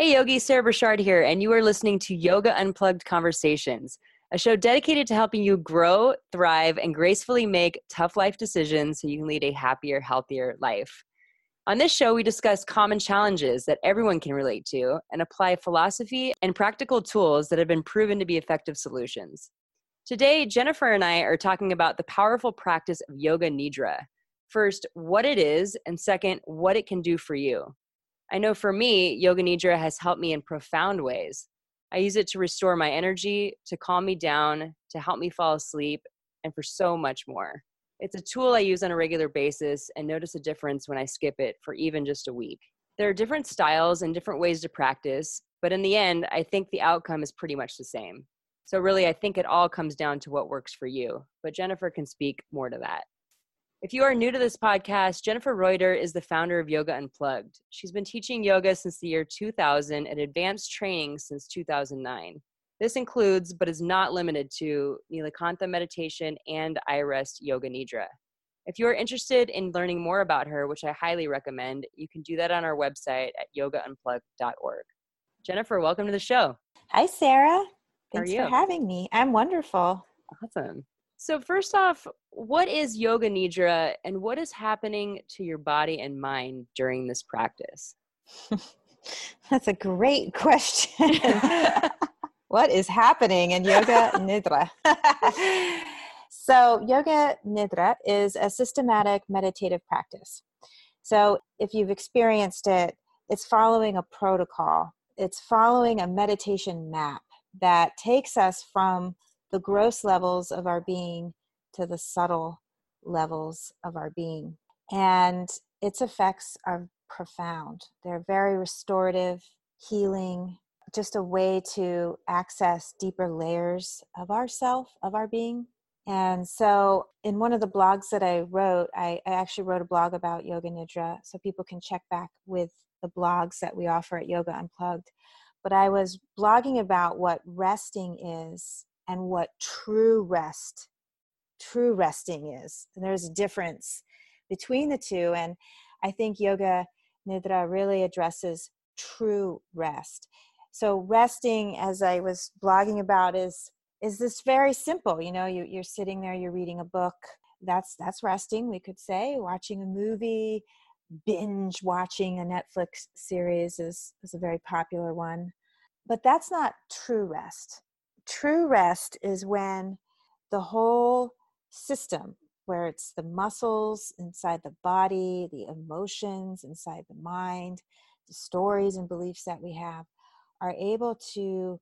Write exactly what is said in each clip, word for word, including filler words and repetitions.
Hey Yogi, Sarah Bouchard here, and you are listening to Yoga Unplugged Conversations, a show dedicated to helping you grow, thrive, and gracefully make tough life decisions so you can lead a happier, healthier life. On this show, we discuss common challenges that everyone can relate to and apply philosophy and practical tools that have been proven to be effective solutions. Today, Jennifer and I are talking about the powerful practice of Yoga Nidra. First, what it is, and second, what it can do for you. I know for me, Yoga Nidra has helped me in profound ways. I use it to restore my energy, to calm me down, to help me fall asleep, and for so much more. It's a tool I use on a regular basis and notice a difference when I skip it for even just a week. There are different styles and different ways to practice, but in the end, I think the outcome is pretty much the same. So really, I think it all comes down to what works for you, but Jennifer can speak more to that. If you are new to this podcast, Jennifer Reuter is the founder of Yoga Unplugged. She's been teaching yoga since the year two thousand and advanced training since two thousand nine. This includes, but is not limited to, Nilakantha Meditation and iRest Yoga Nidra. If you are interested in learning more about her, which I highly recommend, you can do that on our website at yoga unplugged dot org. Jennifer, welcome to the show. Hi, Sarah. Thanks for having me. I'm wonderful. Awesome. So first off, what is Yoga Nidra and what is happening to your body and mind during this practice? That's a great question. What is happening in Yoga Nidra? So Yoga Nidra is a systematic meditative practice. So if you've experienced it, it's following a protocol. It's following a meditation map that takes us from the gross levels of our being to the subtle levels of our being. And its effects are profound. They're very restorative, healing, just a way to access deeper layers of ourself, of our being. And so in one of the blogs that I wrote, I, I actually wrote a blog about Yoga Nidra, so people can check back with the blogs that we offer at Yoga Unplugged. But I was blogging about what resting is and what true rest, true resting is. And there's a difference between the two. And I think Yoga Nidra really addresses true rest. So resting, as I was blogging about, is is this very simple. You know, you, you're sitting there, you're reading a book. That's that's resting, we could say. Watching a movie, binge watching a Netflix series is, is a very popular one. But that's not true rest. True rest is when the whole system, where it's the muscles inside the body, the emotions inside the mind, the stories and beliefs that we have, are able to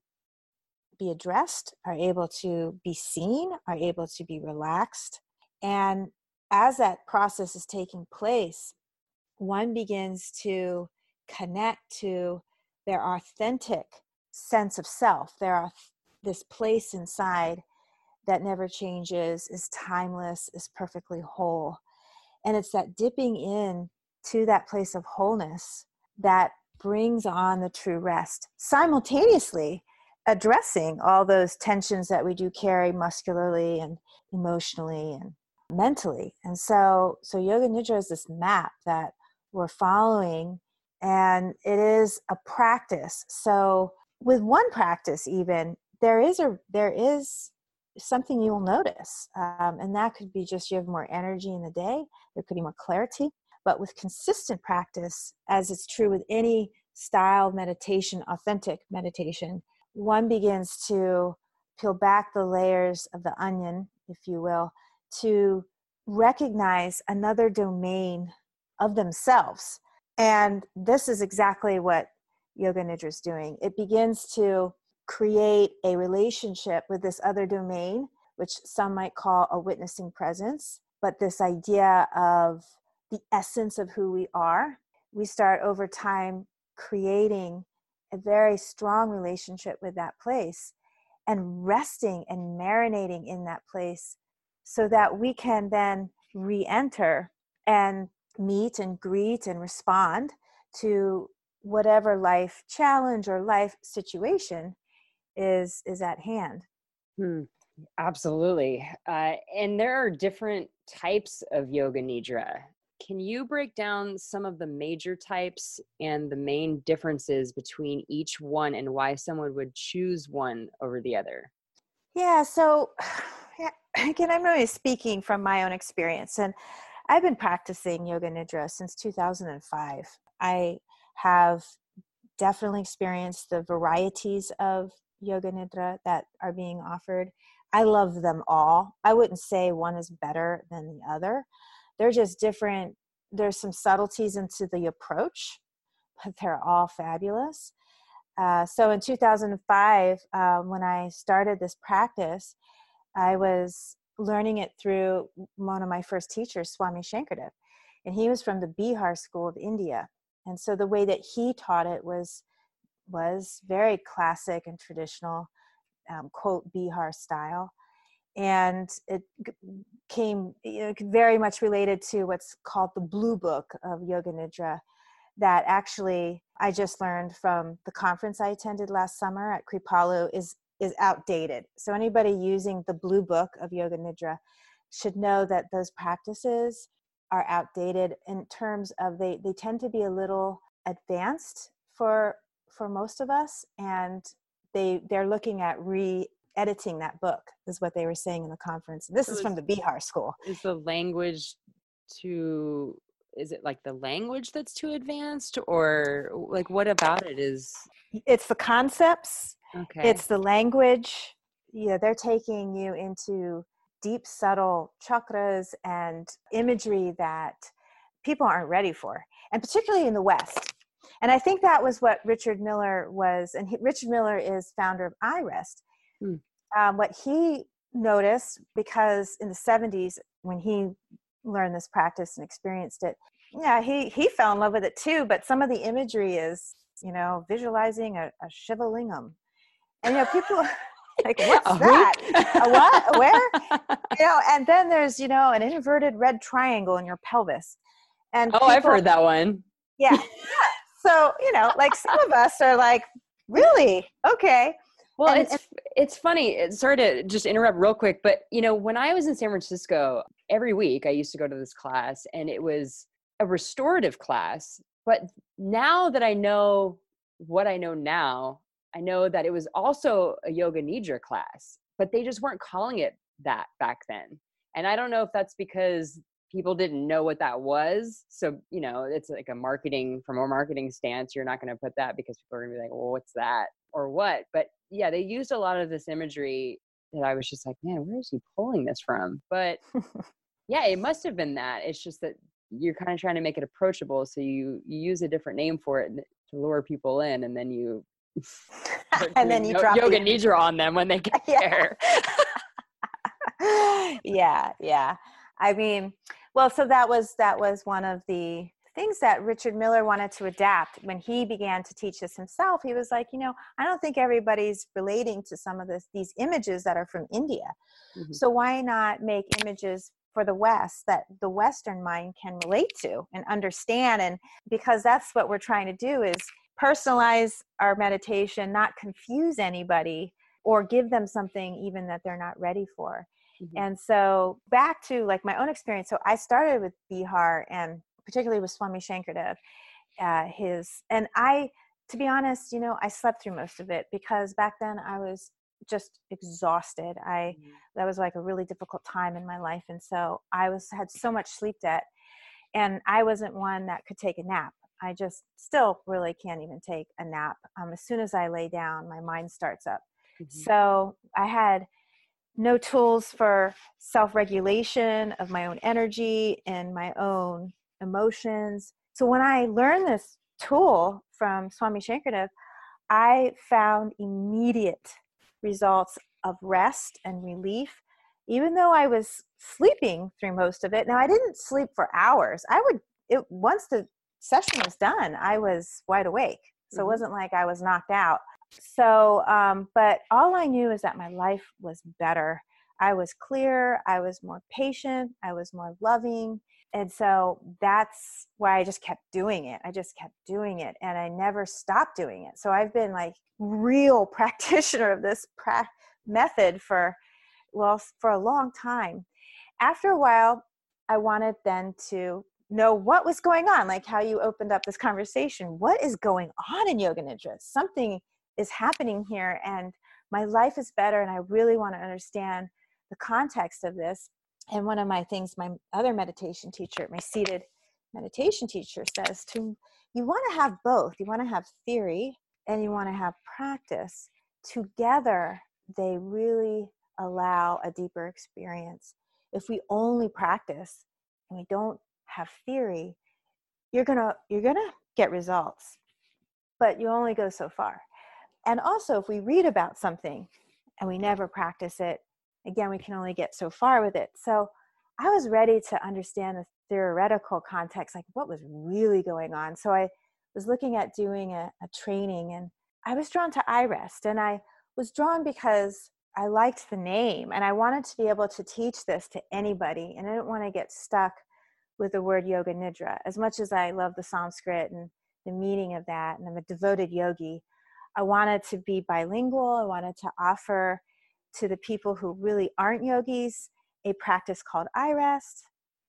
be addressed, are able to be seen, are able to be relaxed. And as that process is taking place, one begins to connect to their authentic sense of self, their authentic This place inside that never changes, is timeless, is perfectly whole. And it's that dipping in to that place of wholeness that brings on the true rest, simultaneously addressing all those tensions that we do carry muscularly and emotionally and mentally. And so, so Yoga Nidra is this map that we're following, and it is a practice. So with one practice even, There is a there is something you will notice, um, and that could be just you have more energy in the day. There could be more clarity. But with consistent practice, as it's true with any style of meditation, authentic meditation, one begins to peel back the layers of the onion, if you will, to recognize another domain of themselves. And this is exactly what Yoga Nidra is doing. It begins to create a relationship with this other domain, which some might call a witnessing presence, but this idea of the essence of who we are. We start over time creating a very strong relationship with that place and resting and marinating in that place so that we can then re-enter and meet and greet and respond to whatever life challenge or life situation is is at hand. Hmm, absolutely. Uh, and there are different types of Yoga Nidra. Can you break down some of the major types and the main differences between each one and why someone would choose one over the other? Yeah, so again, I'm really speaking from my own experience, and I've been practicing Yoga Nidra since two thousand five. I have definitely experienced the varieties of Yoga Nidra that are being offered. I love them all. I wouldn't say one is better than the other. They're just different. There's some subtleties into the approach, but they're all fabulous. Uh, so in two thousand five, um, when I started this practice, I was learning it through one of my first teachers, Swami Shankardev, and he was from the Bihar school of India. And so the way that he taught it was, was very classic and traditional, um, quote, Bihar style. And it came very much related to what's called the Blue Book of Yoga Nidra that actually I just learned from the conference I attended last summer at Kripalu is, is outdated. So anybody using the Blue Book of Yoga Nidra should know that those practices are outdated in terms of they, they tend to be a little advanced for for most of us, and they, they're looking at re- editing that book is what they were saying in the conference. This so is from the Bihar school. Is the language too, is it like the language that's too advanced, or like what about it is? It's the concepts. Okay. It's the language. Yeah. They're taking you into deep, subtle chakras and imagery that people aren't ready for. And particularly in the West. And I think that was what Richard Miller was. And he, Richard Miller is founder of iRest. Hmm. Um, what he noticed, because in the seventies when he learned this practice and experienced it, yeah, he, he fell in love with it too. But some of the imagery is, you know, visualizing a, a chivalingum, and you know, people are like, what's that? A what? Where? You know, and then there's, you know, an inverted red triangle in your pelvis. And oh, people, I've heard that one. Yeah, yeah. So you know, like some of us are like, really? Okay. Well, and, it's and- it's funny. Sorry to just interrupt real quick, but you know, when I was in San Francisco, every week I used to go to this class, and it was a restorative class. But now that I know what I know now, I know that it was also a Yoga Nidra class, but they just weren't calling it that back then. And I don't know if that's because people didn't know what that was. So, you know, it's like a marketing, from a marketing stance, you're not going to put that because people are going to be like, well, what's that or what? But yeah, they used a lot of this imagery that I was just like, man, where is he pulling this from? But yeah, it must have been that. It's just that you're kind of trying to make it approachable. So you, you use a different name for it to lure people in, and then you and then you no, drop Yoga the- Nidra on them when they get yeah. there. yeah, yeah. I mean, well, so that was that was one of the things that Richard Miller wanted to adapt when he began to teach this himself. He was like, you know, I don't think everybody's relating to some of this, these images that are from India. Mm-hmm. So why not make images for the West that the Western mind can relate to and understand? And because that's what we're trying to do is personalize our meditation, not confuse anybody or give them something even that they're not ready for. Mm-hmm. And so back to like my own experience. So I started with Bihar, and particularly with Swami Shankardev, uh, his, and I, to be honest, you know, I slept through most of it because back then I was just exhausted. I, mm-hmm. that was like a really difficult time in my life. And so I was, had so much sleep debt, and I wasn't one that could take a nap. I just still really can't even take a nap. Um, as soon as I lay down, my mind starts up. Mm-hmm. So I had no tools for self-regulation of my own energy and my own emotions. So when I learned this tool from Swami Shankardev, I found immediate results of rest and relief, even though I was sleeping through most of it. Now I didn't sleep for hours. I would, it, once the session was done, I was wide awake. So mm-hmm. It wasn't like I was knocked out. So, um, but all I knew is that my life was better. I was clear. I was more patient. I was more loving. And so that's why I just kept doing it. I just kept doing it, and I never stopped doing it. So I've been like real practitioner of this pra- method for, well, for a long time. After a while, I wanted then to know what was going on, like how you opened up this conversation. What is going on in Yoga Nidra? Something is happening here, and my life is better, and I really want to understand the context of this. And one of my things, my other meditation teacher, my seated meditation teacher says to, you want to have both. You want to have theory and you want to have practice. Together, they really allow a deeper experience. If we only practice and we don't have theory, you're gonna you're gonna get results, but you only go so far. And also, if we read about something and we never practice it, again, we can only get so far with it. So I was ready to understand the theoretical context, like what was really going on. So I was looking at doing a, a training, and I was drawn to iRest, and I was drawn because I liked the name, and I wanted to be able to teach this to anybody, and I didn't want to get stuck with the word Yoga Nidra. As much as I love the Sanskrit and the meaning of that, and I'm a devoted yogi, I wanted to be bilingual. I wanted to offer to the people who really aren't yogis a practice called iRest.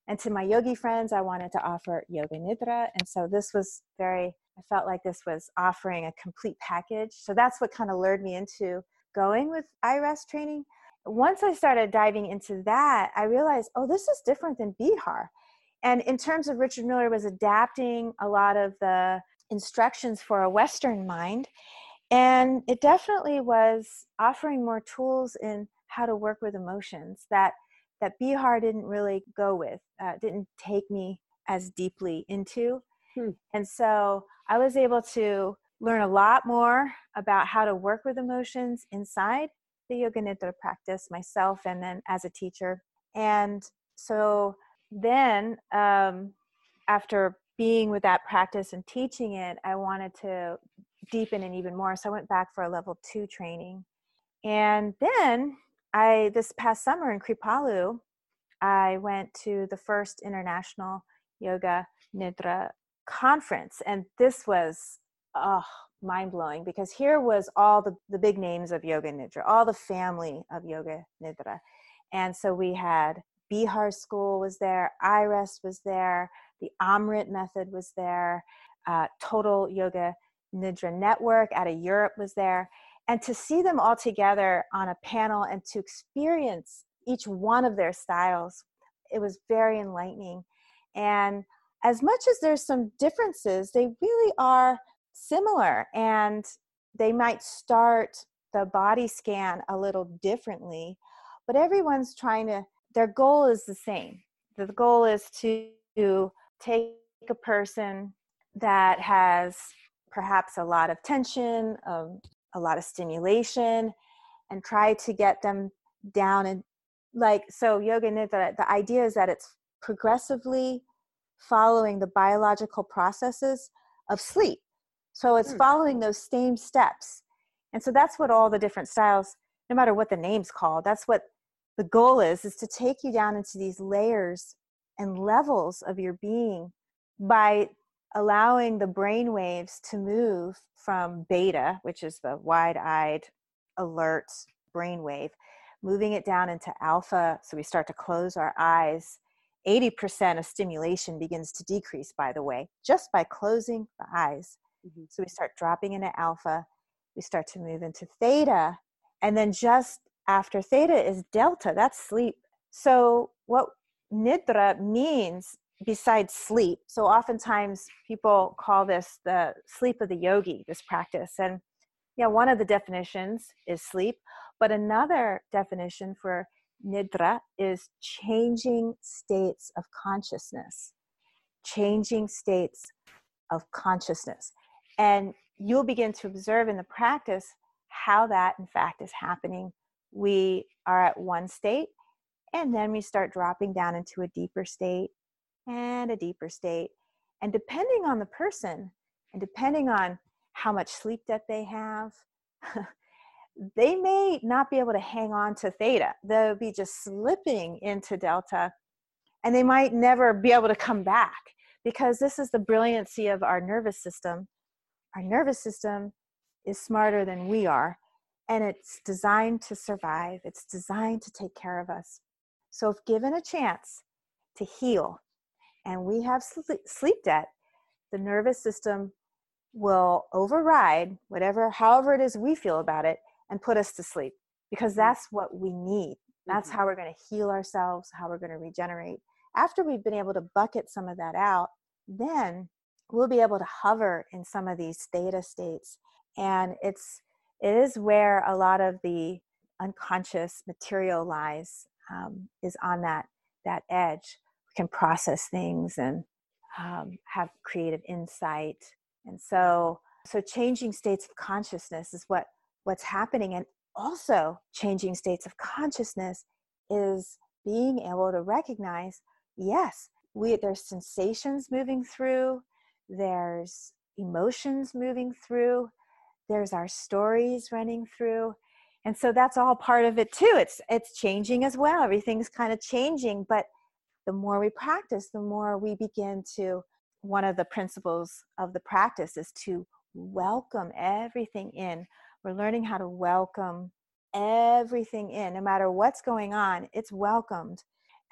And to my yogi friends, I wanted to offer Yoga Nidra. And so this was very, I felt like this was offering a complete package. So that's what kind of lured me into going with iRest training. Once I started diving into that, I realized, oh, this is different than Bihar. And in terms of Richard Miller was adapting a lot of the instructions for a Western mind. And it definitely was offering more tools in how to work with emotions that that Bihar didn't really go with, uh, didn't take me as deeply into. Hmm. And so I was able to learn a lot more about how to work with emotions inside the Yoga Nidra practice myself and then as a teacher. And so then um, after being with that practice and teaching it, I wanted to deepen and even more. So I went back for a level two training. And then I, this past summer in Kripalu, I went to the first international Yoga Nidra conference. And this was oh, mind-blowing, because here was all the, the big names of Yoga Nidra, all the family of Yoga Nidra. And so we had Bihar School was there, iRest was there, the Amrit method was there, uh, Total Yoga Nidra Network out of Europe was there. And to see them all together on a panel and to experience each one of their styles, it was very enlightening. And as much as there's some differences, they really are similar. And they might start the body scan a little differently, but everyone's trying to, their goal is the same. The goal is to take a person that has perhaps a lot of tension, um, a lot of stimulation, and try to get them down. And like, so Yoga Nidra, the idea is that it's progressively following the biological processes of sleep. So it's following those same steps. And so that's what all the different styles, no matter what the name's called, that's what the goal is, is to take you down into these layers and levels of your being by allowing the brain waves to move from beta, which is the wide-eyed, alert brain wave, moving it down into alpha. So we start to close our eyes. eighty percent of stimulation begins to decrease, by the way, just by closing the eyes. Mm-hmm. So we start dropping into alpha. We start to move into theta. And then just after theta is delta. That's sleep. So what Nidra means besides sleep. So oftentimes people call this the sleep of the yogi, this practice. And yeah, one of the definitions is sleep, but another definition for Nidra is changing states of consciousness, changing states of consciousness. And you'll begin to observe in the practice how that in fact is happening. We are at one state, and then we start dropping down into a deeper state, and a deeper state. And depending on the person, and depending on how much sleep that they have, they may not be able to hang on to theta. They'll be just slipping into delta, and they might never be able to come back, because this is the brilliancy of our nervous system. Our nervous system is smarter than we are, and it's designed to survive. It's designed to take care of us. So if given a chance to heal and we have sleep debt, the nervous system will override whatever, however it is we feel about it, and put us to sleep, because that's what we need. That's mm-hmm. how we're going to heal ourselves, how we're going to regenerate. After we've been able to bucket some of that out, then we'll be able to hover in some of these theta states. And it's, it is where a lot of the unconscious material lies, um, is on that, that edge. We can process things and um, have creative insight. And so, so changing states of consciousness is what, what's happening. And also changing states of consciousness is being able to recognize, yes, we, there's sensations moving through, there's emotions moving through, there's our stories running through. And so that's all part of it too. It's, it's changing as well. Everything's kind of changing, but the more we practice, the more we begin to, one of the principles of the practice is to welcome everything in. We're learning how to welcome everything in, no matter what's going on, it's welcomed.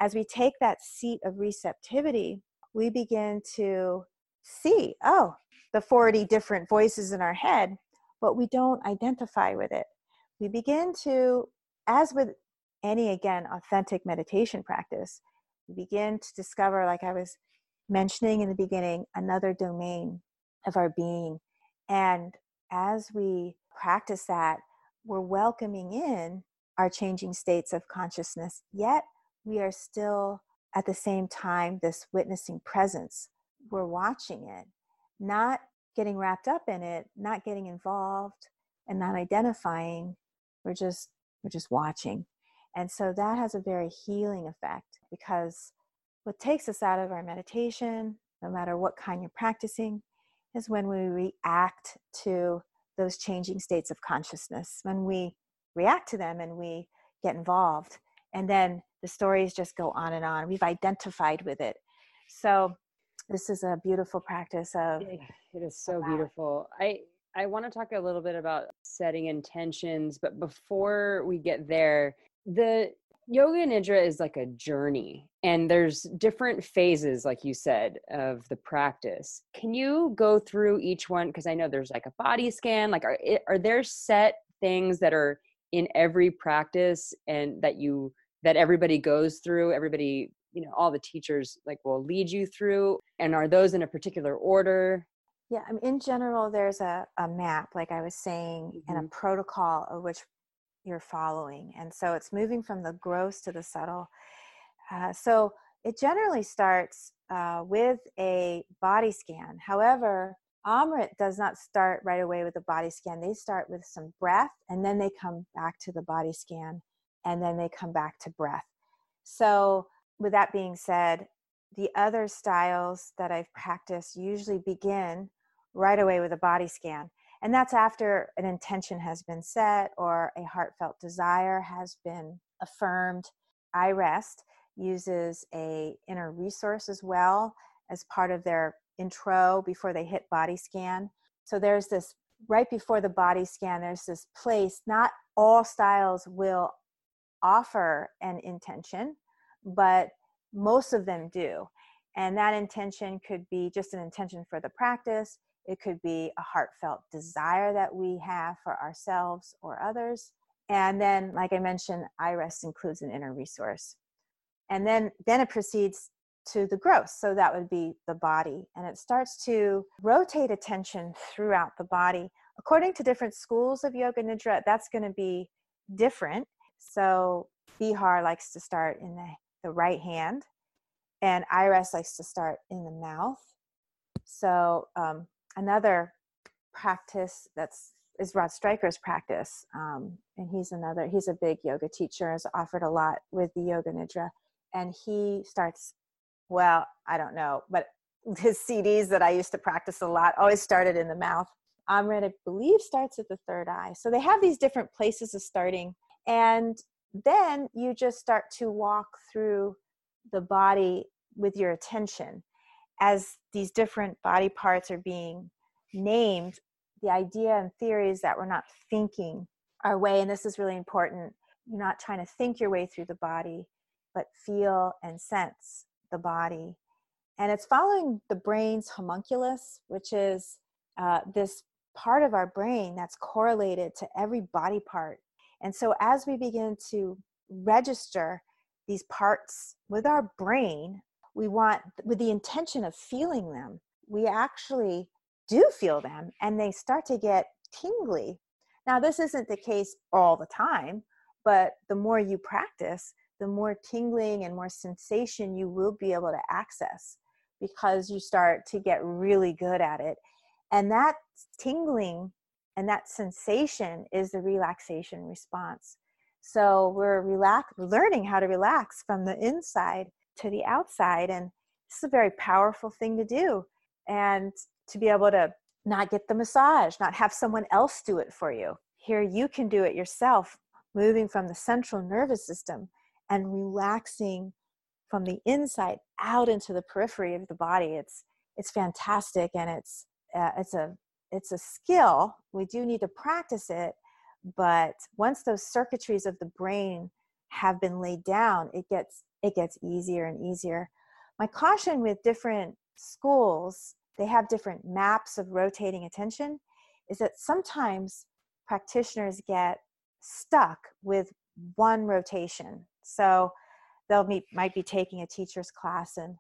As we take that seat of receptivity, we begin to see, oh, the forty different voices in our head, but we don't identify with it. We begin to, as with any, again, authentic meditation practice, we begin to discover, like I was mentioning in the beginning, another domain of our being. And as we practice that, we're welcoming in our changing states of consciousness, yet we are still at the same time this witnessing presence. We're watching it, not getting wrapped up in it, not getting involved, and not identifying. We're just we're just watching. And so that has a very healing effect, because what takes us out of our meditation, no matter what kind you're practicing, is when we react to those changing states of consciousness, when we react to them and we get involved, and then the stories just go on and on. We've identified with it. So this is a beautiful practice of... It, it is so wow. beautiful. I, I want to talk a little bit about setting intentions, but before we get there, the Yoga Nidra is like a journey, and there's different phases, like you said, of the practice. Can you go through each one? Because I know there's like a body scan. Like, are are there set things that are in every practice, and that you that everybody goes through? Everybody, you know, all the teachers like will lead you through, and are those in a particular order? Yeah, I mean, in general, there's a a map, like I was saying, mm-hmm. and a protocol of which you're following. And so it's moving from the gross to the subtle. Uh, so it generally starts uh, with a body scan. However, Amrit does not start right away with a body scan. They start with some breath, and then they come back to the body scan, and then they come back to breath. So with that being said, the other styles that I've practiced usually begin right away with a body scan. And that's after an intention has been set or a heartfelt desire has been affirmed. iRest uses a inner resource as well as part of their intro before they hit body scan. So there's this, right before the body scan, there's this place. Not all styles will offer an intention, but most of them do. And that intention could be just an intention for the practice. It could be a heartfelt desire that we have for ourselves or others. And then, like I mentioned, iRest includes an inner resource. And then, then it proceeds to the gross. So that would be the body. And it starts to rotate attention throughout the body. According to different schools of Yoga Nidra, that's going to be different. So Bihar likes to start in the, the right hand, and iRest likes to start in the mouth. So, um, another practice that's is Rod Stryker's practice, um, and he's another. He's a big yoga teacher, has offered a lot with the Yoga Nidra, and he starts. Well, I don't know, but his C Ds that I used to practice a lot always started in the mouth. Amrit, I believe, starts at the third eye. So they have these different places of starting, and then you just start to walk through the body with your attention. As these different body parts are being named, the idea and theory is that we're not thinking our way, and this is really important. You're not trying to think your way through the body, but feel and sense the body. And it's following the brain's homunculus, which is uh, this part of our brain that's correlated to every body part. And so as we begin to register these parts with our brain, we want, with the intention of feeling them, we actually do feel them, and they start to get tingly. Now, this isn't the case all the time, but the more you practice, the more tingling and more sensation you will be able to access, because you start to get really good at it. And that tingling and that sensation is the relaxation response. So we're relax, learning how to relax from the inside to the outside. And this is a very powerful thing to do. And to be able to not get the massage, not have someone else do it for you. Here you can do it yourself, moving from the central nervous system and relaxing from the inside out into the periphery of the body. It's it's fantastic, and it's uh, it's a it's a skill. We do need to practice it, but once those circuitries of the brain have been laid down, it gets it gets easier and easier. My caution with different schools, they have different maps of rotating attention, is that sometimes practitioners get stuck with one rotation. So they'll be, might be taking a teacher's class and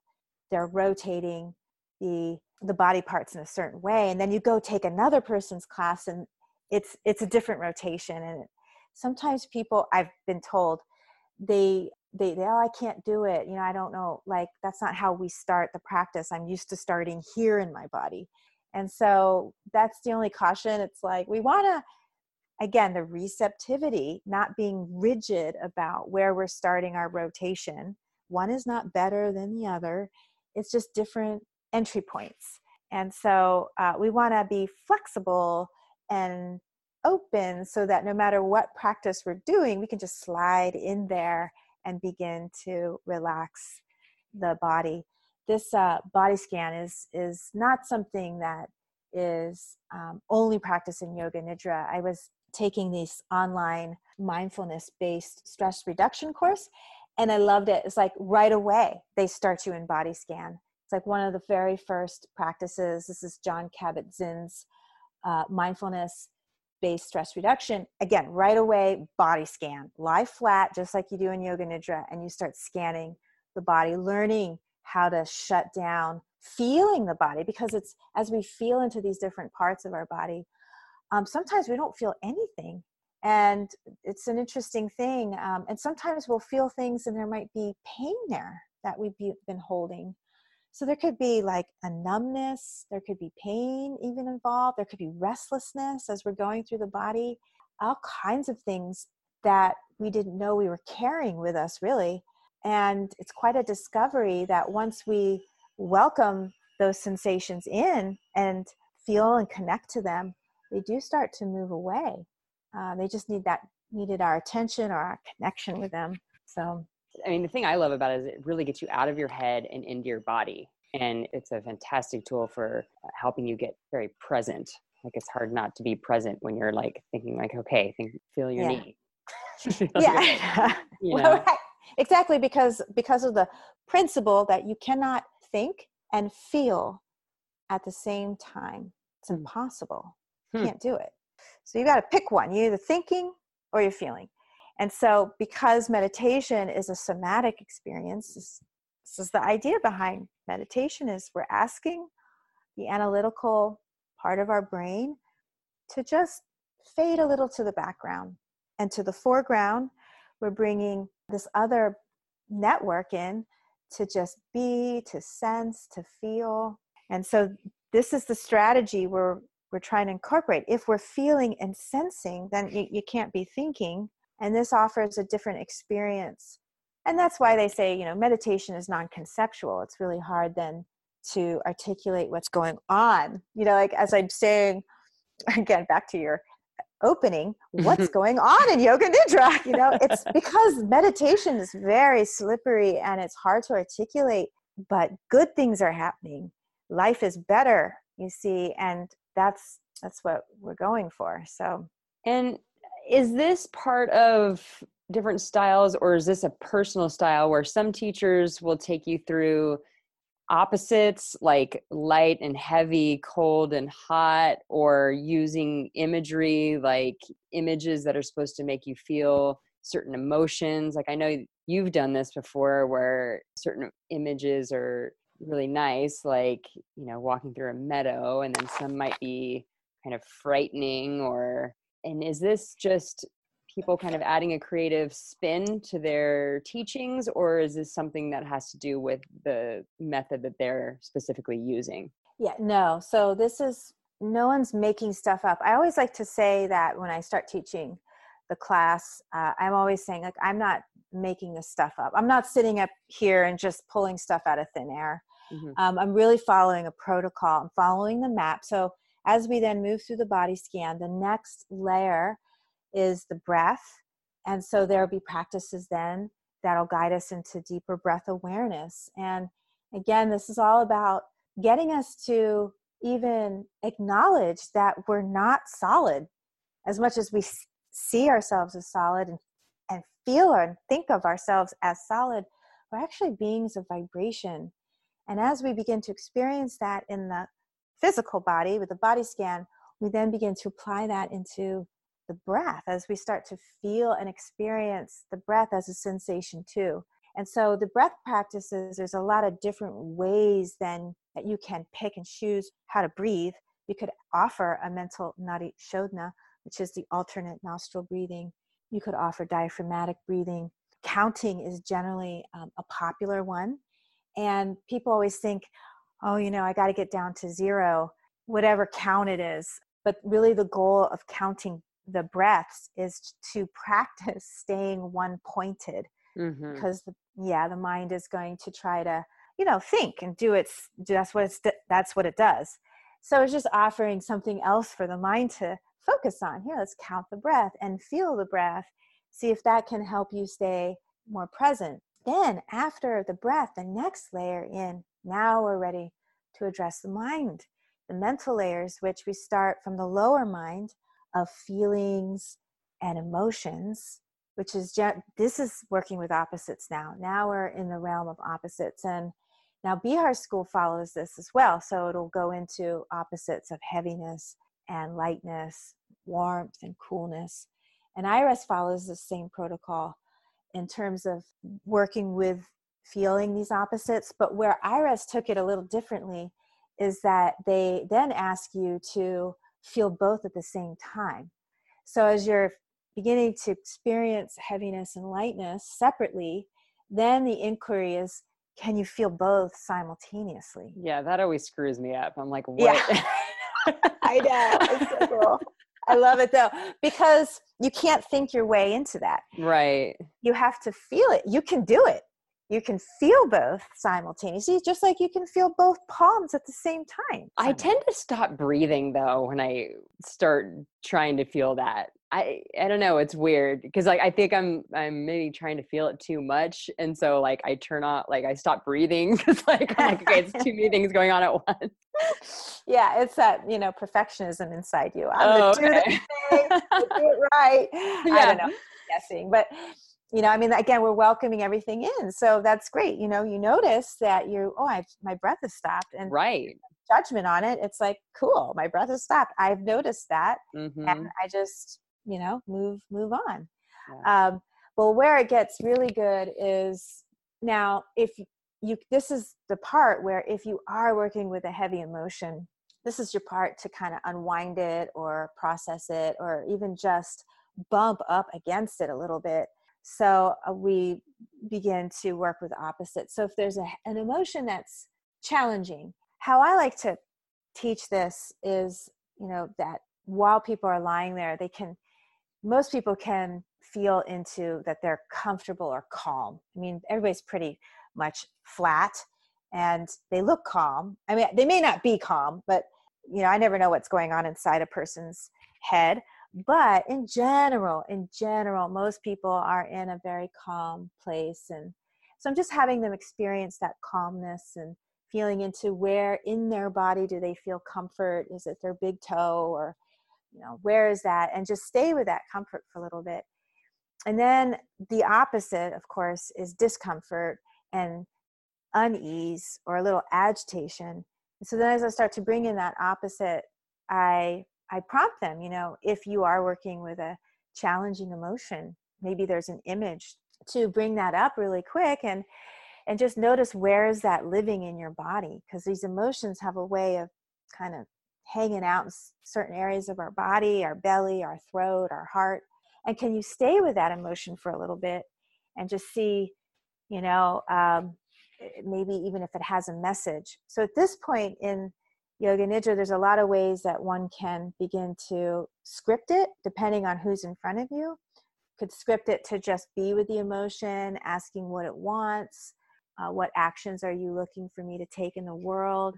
they're rotating the the body parts in a certain way. And then you go take another person's class and it's it's a different rotation. And sometimes people, I've been told, they, they, they, oh, I can't do it. You know, I don't know, like, that's not how we start the practice. I'm used to starting here in my body. And so that's the only caution. It's like, we want to, again, the receptivity, not being rigid about where we're starting our rotation. One is not better than the other. It's just different entry points. And so uh, we want to be flexible and open so that no matter what practice we're doing, we can just slide in there and begin to relax the body. This uh, body scan is is not something that is um, only practiced in Yoga Nidra. I was taking this online mindfulness-based stress reduction course, and I loved it. It's like right away, they start you in body scan. It's like one of the very first practices. This is John Kabat-Zinn's uh, mindfulness-based stress reduction. Again, right away, body scan. Lie flat, just like you do in Yoga Nidra, and you start scanning the body, learning how to shut down, feeling the body, because it's as we feel into these different parts of our body, Um, sometimes we don't feel anything, and it's an interesting thing. Um, and sometimes we'll feel things and there might be pain there that we've been holding. So there could be like a numbness, there could be pain even involved, there could be restlessness as we're going through the body, all kinds of things that we didn't know we were carrying with us really. And it's quite a discovery that once we welcome those sensations in and feel and connect to them, they do start to move away. Uh, they just need that, needed our attention or our connection with them. So, I mean, the thing I love about it is it really gets you out of your head and into your body. And it's a fantastic tool for helping you get very present. Like, it's hard not to be present when you're like thinking like, okay, think, feel your yeah. knee. feel yeah, your, you know? Well, right. Exactly. Because, because of the principle that you cannot think and feel at the same time. It's mm-hmm. impossible. Hmm. Can't do it. So you got to pick one. You're either thinking or you're feeling. And so because meditation is a somatic experience, this, this is the idea behind meditation, is we're asking the analytical part of our brain to just fade a little to the background. And to the foreground, we're bringing this other network in to just be, to sense, to feel. And so this is the strategy we're We're trying to incorporate. If we're feeling and sensing, then you, you can't be thinking. And this offers a different experience. And that's why they say, you know, meditation is non-conceptual. It's really hard then to articulate what's going on. You know, like as I'm saying, again, back to your opening, what's going on in Yoga Nidra? You know, it's because meditation is very slippery and it's hard to articulate, but good things are happening. Life is better, you see, and that's that's what we're going for. So, and is this part of different styles, or is this a personal style where some teachers will take you through opposites like light and heavy, cold and hot, or using imagery like images that are supposed to make you feel certain emotions. Like I know you've done this before where certain images are really nice, like, you know, walking through a meadow, and then some might be kind of frightening. Or, and is this just people kind of adding a creative spin to their teachings, or is this something that has to do with the method that they're specifically using? Yeah, no. So this is, no one's making stuff up. I always like to say that when I start teaching the class, uh, I'm always saying, like, I'm not making this stuff up. I'm not sitting up here and just pulling stuff out of thin air. Mm-hmm. Um, I'm really following a protocol and following the map. So as we then move through the body scan, the next layer is the breath. And so there'll be practices then that'll guide us into deeper breath awareness. And again, this is all about getting us to even acknowledge that we're not solid as much as we see ourselves as solid and, and feel and think of ourselves as solid. We're actually beings of vibration. And as we begin to experience that in the physical body with the body scan, we then begin to apply that into the breath as we start to feel and experience the breath as a sensation too. And so the breath practices, there's a lot of different ways then that you can pick and choose how to breathe. You could offer a mental nadi shodhana, which is the alternate nostril breathing. You could offer diaphragmatic breathing. Counting is generally um, a popular one. And people always think, oh, you know, I got to get down to zero, whatever count it is. But really the goal of counting the breaths is to practice staying one pointed, mm-hmm. because the, yeah, the mind is going to try to, you know, think and do its, that's what it's, that's what it does. So it's just offering something else for the mind to focus on. Here, let's count the breath and feel the breath. See if that can help you stay more present. Then after the breath, the next layer in, now we're ready to address the mind, the mental layers, which we start from the lower mind of feelings and emotions, which is just, this is working with opposites now. Now we're in the realm of opposites. And now Bihar school follows this as well. So it'll go into opposites of heaviness and lightness, warmth and coolness. And iRest follows the same protocol in terms of working with feeling these opposites. But where iRest took it a little differently is that they then ask you to feel both at the same time. So as you're beginning to experience heaviness and lightness separately, then the inquiry is, can you feel both simultaneously? Yeah, that always screws me up. I'm like, what? Yeah. I know. It's so cool. I love it though, because you can't think your way into that. Right. You have to feel it. You can do it. You can feel both simultaneously, just like you can feel both palms at the same time. I tend to stop breathing though when I start trying to feel that. I I don't know. It's weird because like I think I'm I'm maybe trying to feel it too much, and so like I turn off, like I stop breathing because like I'm like, okay, it's too many things going on at once. Yeah, it's that, you know, perfectionism inside you. I'm oh, gonna okay. do this thing, I'm gonna do it right. Yeah. I don't know. I'm guessing, but. You know, I mean, again, we're welcoming everything in. So that's great. You know, you notice that you, oh, I've, my breath has stopped. And right. judgment on it. It's like, cool, my breath has stopped. I've noticed that. Mm-hmm. And I just, you know, move, move on. Yeah. Um, well, where it gets really good is now if you, this is the part where if you are working with a heavy emotion, this is your part to kind of unwind it or process it or even just bump up against it a little bit. So we begin to work with opposites. So if there's a, an emotion that's challenging, how I like to teach this is, you know, that while people are lying there, they can, most people can feel into that they're comfortable or calm. I mean, everybody's pretty much flat and they look calm. I mean, they may not be calm, but, you know, I never know what's going on inside a person's head. But in general, in general, most people are in a very calm place. And so I'm just having them experience that calmness and feeling into where in their body do they feel comfort? Is it their big toe or, you know, where is that? And just stay with that comfort for a little bit. And then the opposite, of course, is discomfort and unease or a little agitation. And so then as I start to bring in that opposite, I I prompt them, you know, if you are working with a challenging emotion, maybe there's an image to bring that up really quick, and and just notice where is that living in your body, because these emotions have a way of kind of hanging out in certain areas of our body, our belly, our throat, our heart. And can you stay with that emotion for a little bit and just see, you know, um, maybe even if it has a message. So at this point in Yoga Nidra, there's a lot of ways that one can begin to script it, depending on who's in front of you. Could script it to just be with the emotion, asking what it wants, uh, what actions are you looking for me to take in the world?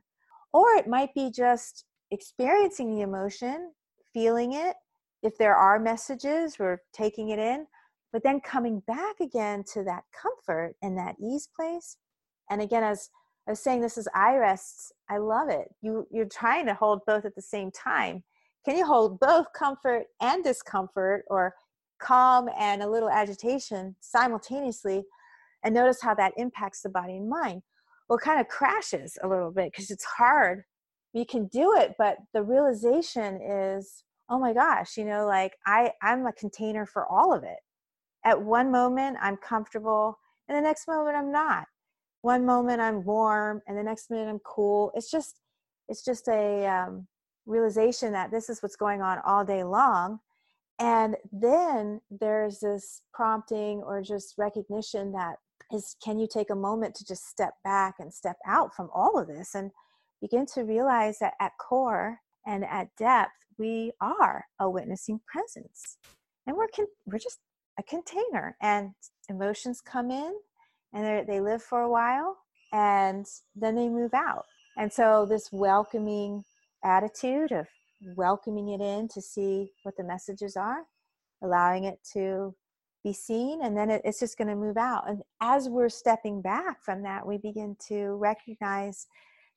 Or it might be just experiencing the emotion, feeling it. If there are messages, we're taking it in, but then coming back again to that comfort and that ease place. And again, as I was saying, this is iRest. I love it. You, you're trying to hold both at the same time. Can you hold both comfort and discomfort, or calm and a little agitation simultaneously? And notice how that impacts the body and mind. Well, it kind of crashes a little bit because it's hard. You can do it, but the realization is, oh my gosh, you know, like I, I'm a container for all of it. At one moment, I'm comfortable, and the next moment, I'm not. One moment I'm warm, and the next minute I'm cool. It's just, it's just a um, realization that this is what's going on all day long. And then there's this prompting or just recognition that is, can you take a moment to just step back and step out from all of this and begin to realize that at core and at depth, we are a witnessing presence, and we're con- we're just a container, and emotions come in. And they live for a while, and then they move out. And so this welcoming attitude of welcoming it in to see what the messages are, allowing it to be seen, and then it's just going to move out. And as we're stepping back from that, we begin to recognize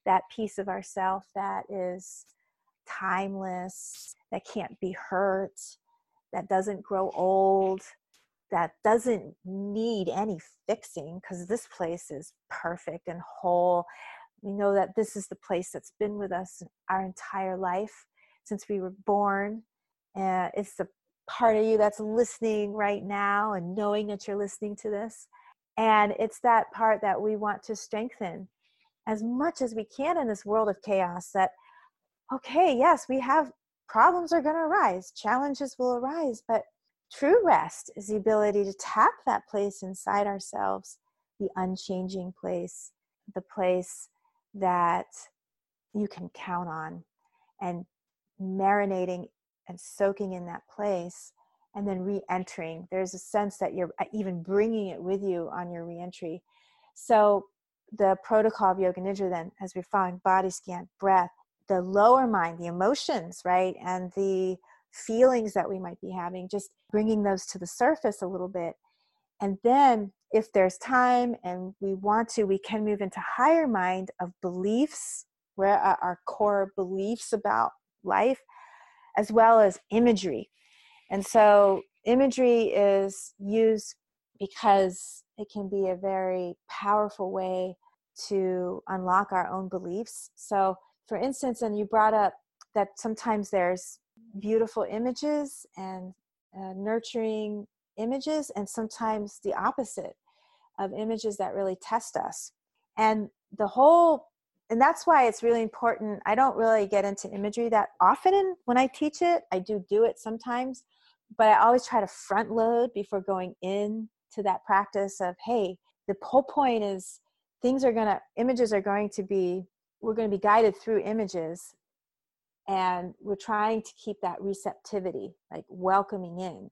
that piece of ourself that is timeless, that can't be hurt, that doesn't grow old, that doesn't need any fixing because this place is perfect and whole. We know that this is the place that's been with us our entire life since we were born. Uh, it's the part of you that's listening right now and knowing that you're listening to this. And it's that part that we want to strengthen as much as we can in this world of chaos, that, okay, yes, we have problems are going to arise, challenges will arise, but true rest is the ability to tap that place inside ourselves, the unchanging place, the place that you can count on, and marinating and soaking in that place, and then re-entering. There's a sense that you're even bringing it with you on your re-entry. So the protocol of Yoga Nidra then, as we're following body scan, breath, the lower mind, the emotions, right, and the feelings that we might be having, just bringing those to the surface a little bit. And then if there's time and we want to, we can move into higher mind of beliefs, where are our core beliefs about life, as well as imagery. And so imagery is used because it can be a very powerful way to unlock our own beliefs. So for instance, and you brought up that sometimes there's beautiful images and uh, nurturing images, and sometimes the opposite of images that really test us. And the whole, and that's why it's really important. I don't really get into imagery that often when I teach it. I do do it sometimes, but I always try to front load before going in to that practice of, hey, the whole point is things are going to, images are going to be, we're going to be guided through images. And we're trying to keep that receptivity, like welcoming in.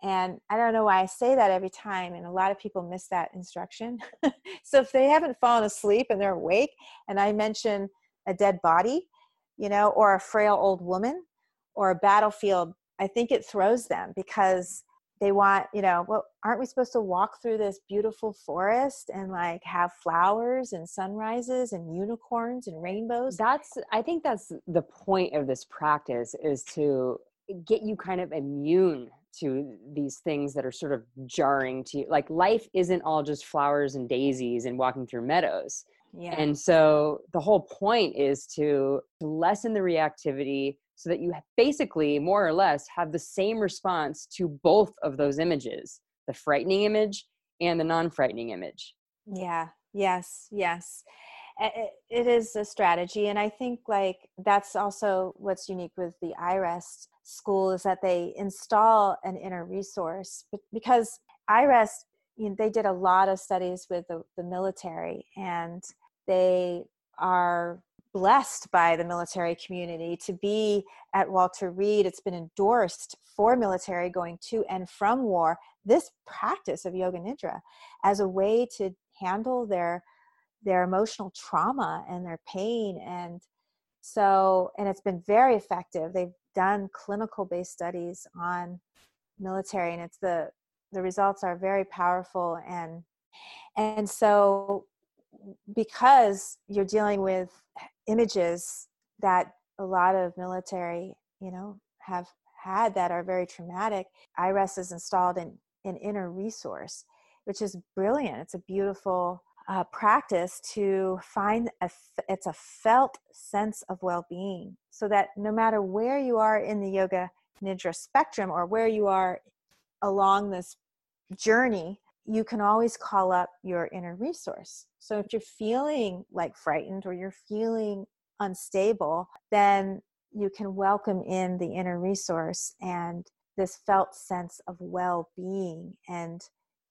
And I don't know why I say that every time, and a lot of people miss that instruction. So if they haven't fallen asleep and they're awake, and I mention a dead body, you know, or a frail old woman, or a battlefield, I think it throws them because they want, you know, well, aren't we supposed to walk through this beautiful forest and like have flowers and sunrises and unicorns and rainbows? That's, I think that's the point of this practice, is to get you kind of immune to these things that are sort of jarring to you. Like life isn't all just flowers and daisies and walking through meadows. Yeah. And so the whole point is to lessen the reactivity so that you basically more or less have the same response to both of those images, the frightening image and the non-frightening image. Yeah. Yes. Yes. It is a strategy. And I think like that's also what's unique with the iRest school is that they install an inner resource, because iRest, you know, they did a lot of studies with the, the military, and they are blessed by the military community to be at Walter Reed. It's been endorsed for military going to and from war, this practice of Yoga Nidra as a way to handle their their emotional trauma and their pain. And so, and it's been very effective. They've done clinical-based studies on military, and it's the the results are very powerful. And and so because you're dealing with images that a lot of military, you know, have had that are very traumatic, iRest is installed in an inner resource, which is brilliant. It's a beautiful uh, practice to find a, it's a felt sense of well-being, so that no matter where you are in the Yoga Nidra spectrum or where you are along this journey, you can always call up your inner resource. So if you're feeling like frightened or you're feeling unstable, then you can welcome in the inner resource and this felt sense of well-being. And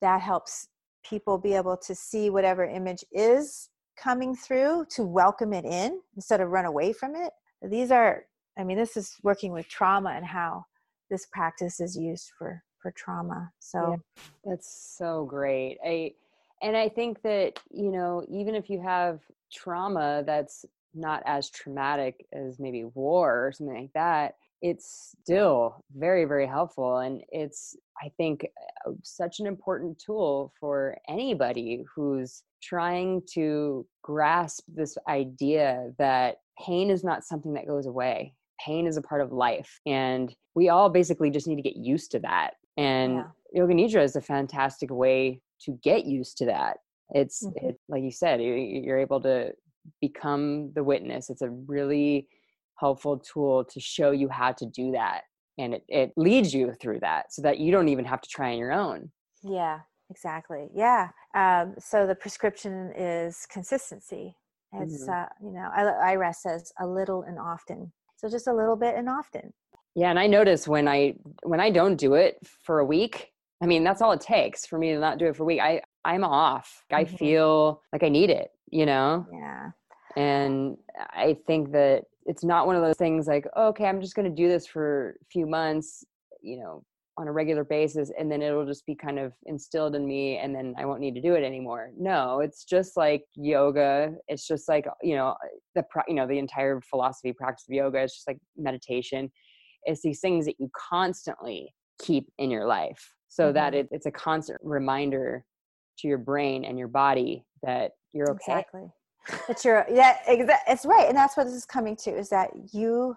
that helps people be able to see whatever image is coming through, to welcome it in instead of run away from it. These are, I mean, this is working with trauma and how this practice is used for, for trauma. So yeah, that's so great. I, and I think that, you know, even if you have trauma that's not as traumatic as maybe war or something like that, it's still very, very helpful. And it's, I think, such an important tool for anybody who's trying to grasp this idea that pain is not something that goes away. Pain is a part of life. And we all basically just need to get used to that. And yeah. Yoga Nidra is a fantastic way to get used to that. It's mm-hmm. it, like you said, you're able to become the witness. It's a really helpful tool to show you how to do that. And it, it leads you through that so that you don't even have to try on your own. Yeah, exactly. Yeah. Um, so the prescription is consistency. It's, mm-hmm. uh, you know, iRest says a little and often. So just a little bit and often. Yeah. And I notice when I, when I don't do it for a week, I mean, that's all it takes for me to not do it for a week. I, I'm off. Mm-hmm. I feel like I need it, you know? Yeah. And I think that it's not one of those things like, oh, okay, I'm just going to do this for a few months, you know, on a regular basis, and then it'll just be kind of instilled in me and then I won't need to do it anymore. No, it's just like yoga. It's just like, you know, the, you know, the entire philosophy practice of yoga. It's just like meditation. It's these things that you constantly keep in your life so mm-hmm. that it, it's a constant reminder to your brain and your body that you're okay. Exactly. That's your, yeah, it's right. And that's what this is coming to, is that you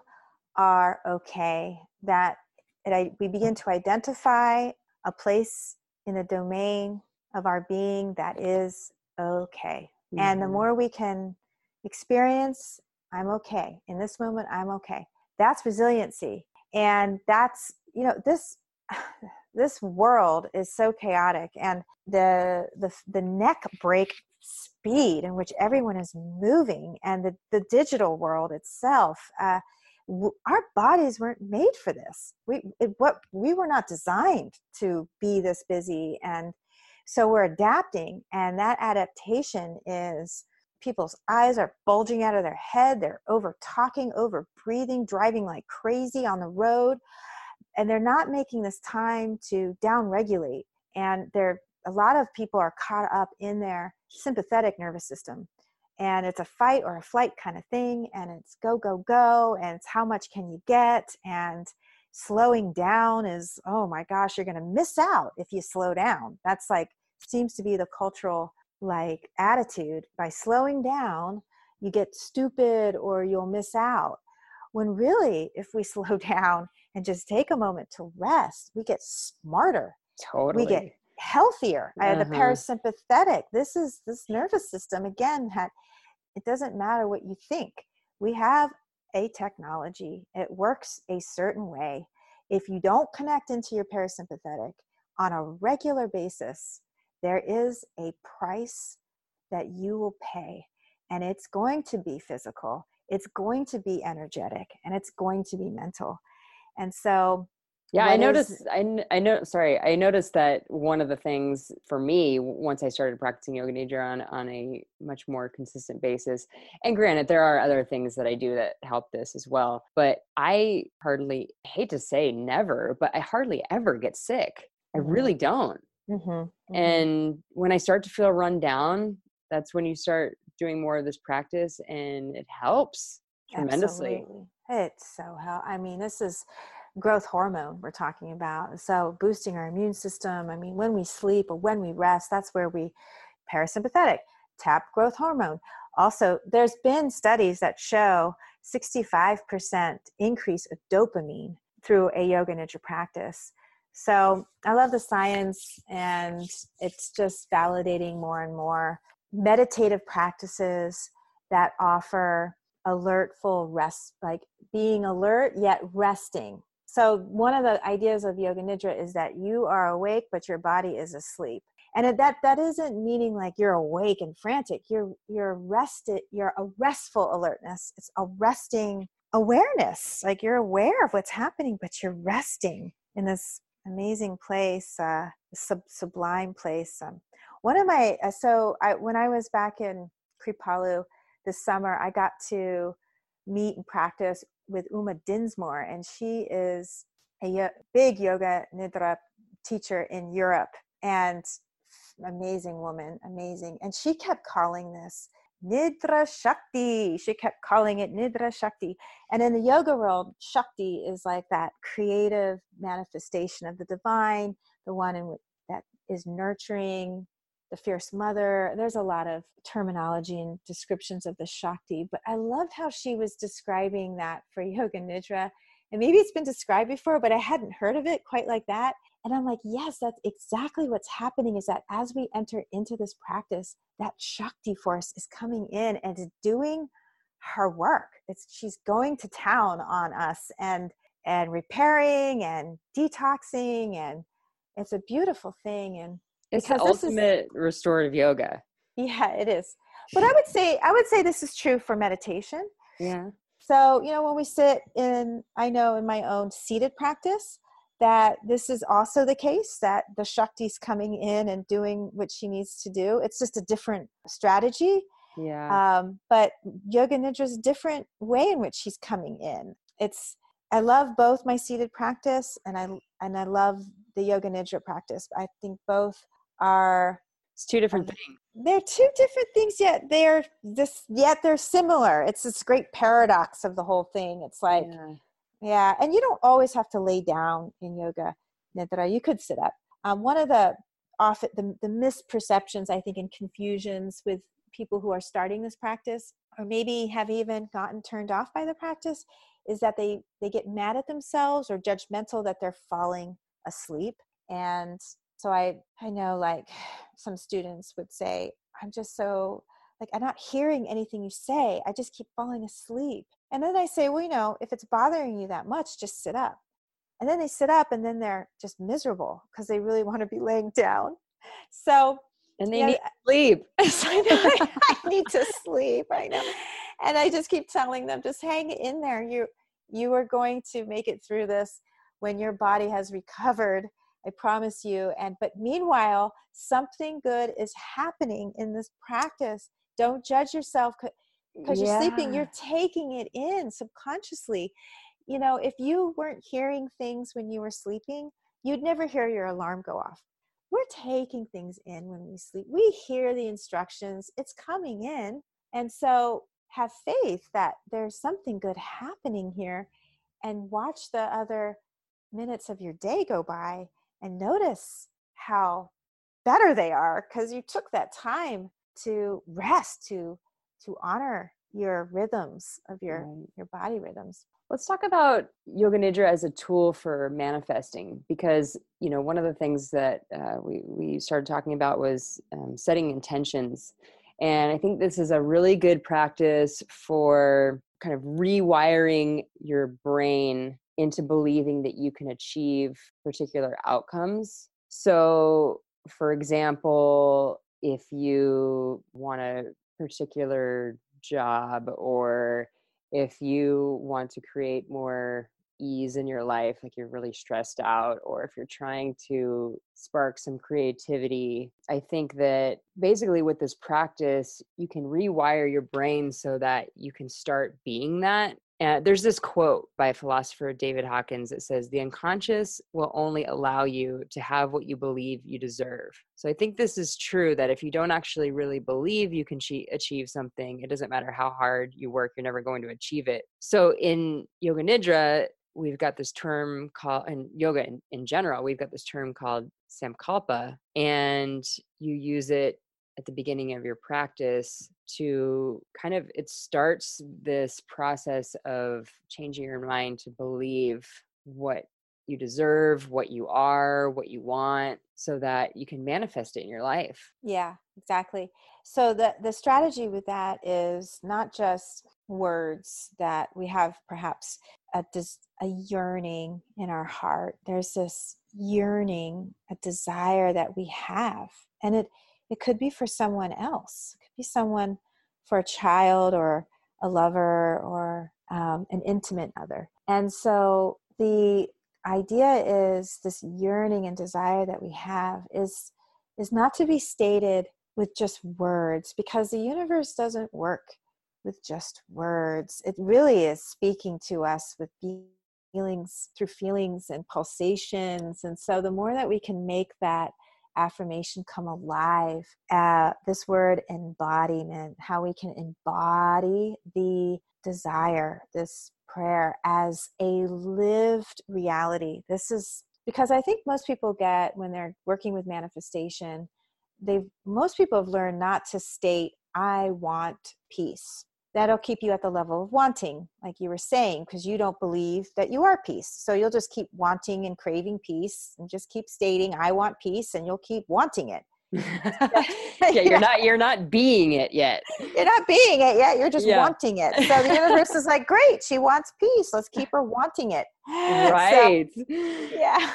are okay. That it, I, we begin to identify a place in the domain of our being that is okay. Mm-hmm. And the more we can experience, I'm okay. In this moment, I'm okay. That's resiliency. And that's, you know, this, this world is so chaotic, and the, the, the neck break speed in which everyone is moving, and the, the digital world itself, uh, w- our bodies weren't made for this. We it, what we were not designed to be this busy, and so we're adapting. And that adaptation is people's eyes are bulging out of their head. They're over talking, over breathing, driving like crazy on the road, and they're not making this time to down regulate. And they're a lot of people are caught up in their sympathetic nervous system, and it's a fight or a flight kind of thing, and it's go, go, go, and it's how much can you get, and slowing down is, oh my gosh, you're going to miss out if you slow down. That's like, seems to be the cultural like attitude. By slowing down, you get stupid or you'll miss out. When really, if we slow down and just take a moment to rest, we get smarter. Totally. We get healthier. Uh-huh. The parasympathetic. This is this nervous system again. Had, it doesn't matter what you think. We have a technology. It works a certain way. If you don't connect into your parasympathetic on a regular basis, there is a price that you will pay, and it's going to be physical. It's going to be energetic, and it's going to be mental. And so, yeah, I noticed, is, I, I know, sorry, I noticed that one of the things for me, once I started practicing Yoga Nidra on, on a much more consistent basis, and granted, there are other things that I do that help this as well, but I hardly, I hate to say never, but I hardly ever get sick. I really don't. Mm-hmm. Mm-hmm. And when I start to feel run down, that's when you start doing more of this practice, and it helps tremendously. Absolutely. It's so helpful. I mean, this is growth hormone we're talking about. So boosting our immune system. I mean, when we sleep or when we rest, that's where we parasympathetic tap growth hormone. Also, there's been studies that show sixty-five percent increase of dopamine through a Yoga Nidra practice. So I love the science, and it's just validating more and more meditative practices that offer alertful rest, like being alert yet resting. So one of the ideas of Yoga Nidra is that you are awake, but your body is asleep. And that that isn't meaning like you're awake and frantic. You're you're rested. You're a restful alertness. It's a resting awareness. Like you're aware of what's happening, but you're resting in this amazing place, uh, sub, sublime place. Um, one of my uh, so I when I was back in Kripalu this summer, I got to meet and practice with Uma Dinsmore, and she is a yo- big Yoga Nidra teacher in Europe, and amazing woman, amazing. And she kept calling this Nidra Shakti. She kept calling it Nidra Shakti. And in the yoga world, Shakti is like that creative manifestation of the divine, the one in which that is nurturing, the fierce mother. There's a lot of terminology and descriptions of the Shakti, but I loved how she was describing that for Yoga Nidra. And maybe it's been described before, but I hadn't heard of it quite like that. And I'm like, yes, that's exactly what's happening, is that as we enter into this practice, that Shakti force is coming in and is doing her work. It's, she's going to town on us and, and repairing and detoxing. And it's a beautiful thing. And it's the ultimate is, restorative yoga. Yeah, it is. But I would say, I would say this is true for meditation. Yeah. So, you know, when we sit in, I know in my own seated practice, that this is also the case, that the Shakti's coming in and doing what she needs to do. It's just a different strategy. Yeah. Um, but Yoga Nidra's a different way in which she's coming in. It's, I love both my seated practice and I, and I love the Yoga Nidra practice. I think both are, it's two different um, things. They're two different things, yet they're this, yet they're similar. It's this great paradox of the whole thing. It's like, yeah. Yeah, and you don't always have to lay down in Yoga Nidra. You could sit up. Um, one of the off the, the misperceptions, I think, and confusions with people who are starting this practice, or maybe have even gotten turned off by the practice, is that they, they get mad at themselves or judgmental that they're falling asleep. And so I, I know like some students would say, I'm just so, like, I'm not hearing anything you say. I just keep falling asleep. And then I say, well, you know, if it's bothering you that much, just sit up. And then they sit up and then they're just miserable because they really want to be laying down. So, and they you know, need to sleep. I need to sleep. I know. And I just keep telling them, just hang in there. You, you are going to make it through this when your body has recovered. I promise you. And, but meanwhile, something good is happening in this practice. Don't judge yourself. Because yeah. You're sleeping, you're taking it in subconsciously. You know, if you weren't hearing things when you were sleeping, you'd never hear your alarm go off. We're taking things in when we sleep. We hear the instructions. It's coming in. And so have faith that there's something good happening here, and watch the other minutes of your day go by and notice how better they are, because you took that time to rest, to to honor your rhythms of your, right. your body rhythms. Let's talk about Yoga Nidra as a tool for manifesting, because, you know, one of the things that uh, we, we started talking about was um, setting intentions. And I think this is a really good practice for kind of rewiring your brain into believing that you can achieve particular outcomes. So, for example, if you want a particular job, or if you want to create more ease in your life, like you're really stressed out, or if you're trying to spark some creativity, I think that basically with this practice, you can rewire your brain so that you can start being that. And there's this quote by philosopher David Hawkins that says, "The unconscious will only allow you to have what you believe you deserve." So I think this is true, that if you don't actually really believe you can achieve something, it doesn't matter how hard you work, you're never going to achieve it. So in Yoga Nidra, we've got this term called, and yoga in, in general, we've got this term called sankalpa, and you use it at the beginning of your practice to kind of, it starts this process of changing your mind to believe what you deserve, what you are, what you want, so that you can manifest it in your life. Yeah, exactly. So the, the strategy with that is not just words that we have perhaps a, dis- a yearning in our heart. There's this yearning, a desire that we have. And it It could be for someone else. It could be someone, for a child or a lover or um, an intimate other. And so the idea is this yearning and desire that we have is, is not to be stated with just words, because the universe doesn't work with just words. It really is speaking to us with feelings, through feelings and pulsations. And so the more that we can make that affirmation come alive, uh, this word embodiment, how we can embody the desire, this prayer as a lived reality. This is because I think most people get, when they're working with manifestation, they've, most people have learned not to state, I want peace. That'll keep you at the level of wanting, like you were saying, because you don't believe that you are peace. So you'll just keep wanting and craving peace, and just keep stating, I want peace, and you'll keep wanting it. yeah, you're not you're not being it yet. You're not being it yet. You're just yeah. wanting it. So the universe is like, great, she wants peace. Let's keep her wanting it. Right. So, yeah.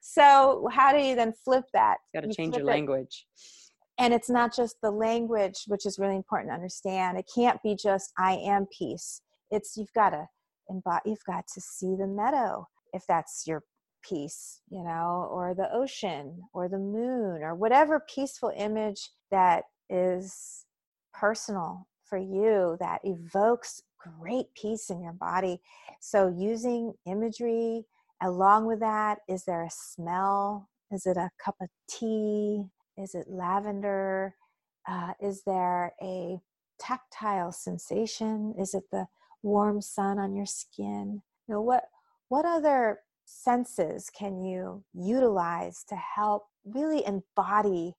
So how do you then flip that? You got to change your language. It. And it's not just the language, which is really important to understand. It can't be just I am peace. It's you've got to embody, you've got to see the meadow, if that's your peace, you know, or the ocean or the moon or whatever peaceful image that is personal for you that evokes great peace in your body. So using imagery along with that, is there a smell? Is it a cup of tea? Is it lavender? Uh, is there a tactile sensation? Is it the warm sun on your skin? You know, what what other senses can you utilize to help really embody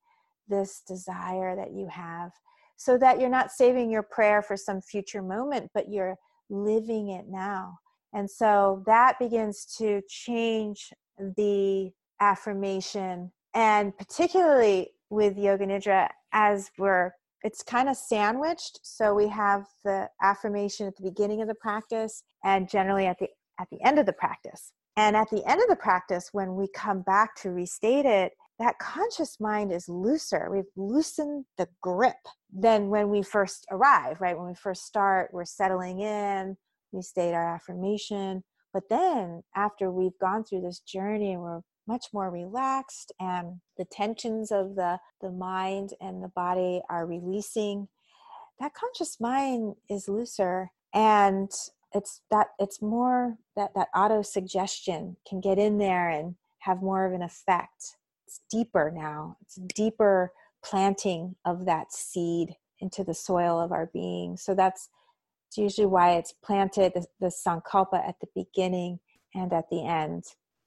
this desire that you have, so that you're not saving your prayer for some future moment, but you're living it now? And so that begins to change the affirmation. And particularly with Yoga Nidra, as we're, it's kind of sandwiched. So we have the affirmation at the beginning of the practice, and generally at the at the end of the practice. And at the end of the practice, when we come back to restate it, that conscious mind is looser. We've loosened the grip than when we first arrive, right? When we first start, we're settling in, we state our affirmation. But then after we've gone through this journey and we're much more relaxed, and the tensions of the, the mind and the body are releasing, that conscious mind is looser, and it's that it's more that, that auto suggestion can get in there and have more of an effect. It's deeper now. It's deeper planting of that seed into the soil of our being. So that's it's usually why it's planted, the, the sankalpa, at the beginning and at the end.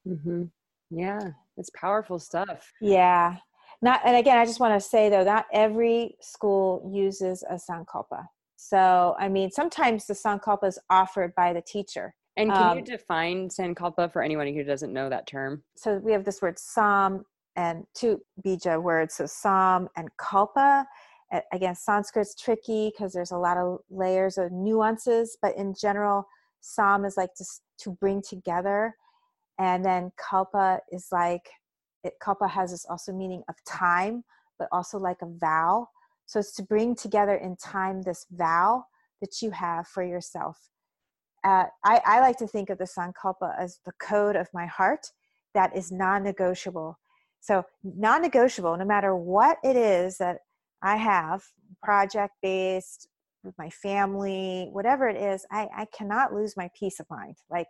Mm-hmm. Yeah, it's powerful stuff. Yeah. Not, and again, I just want to say, though, not every school uses a sankalpa. So, I mean, sometimes the sankalpa is offered by the teacher. And can um, you define sankalpa for anyone who doesn't know that term? So we have this word sam and two bija words. So sam and kalpa. Again, Sanskrit's tricky because there's a lot of layers of nuances, but in general, sam is like to, to bring together. And then kalpa is like, it, kalpa has this also meaning of time, but also like a vow. So it's to bring together in time this vow that you have for yourself. Uh, I, I like to think of the sankalpa as the code of my heart that is non-negotiable. So non-negotiable, no matter what it is that I have, project-based, with my family, whatever it is, I, I cannot lose my peace of mind. Like,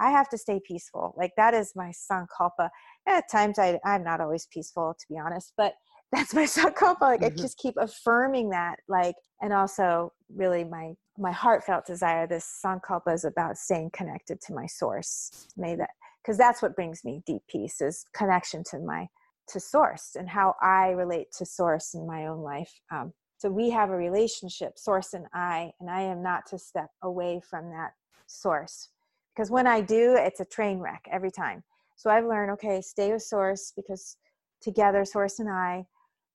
I have to stay peaceful. Like, that is my sankalpa. At times, I, I'm not always peaceful, to be honest, but that's my sankalpa. Like, mm-hmm. I just keep affirming that. Like, and also, really, my my heartfelt desire, this sankalpa is about staying connected to my source. May that, because that's what brings me deep peace, is connection to my to source and how I relate to source in my own life. Um, so we have a relationship, source and I, and I am not to step away from that source, because when I do, it's a train wreck every time. So I've learned, okay, stay with source, because together source and I,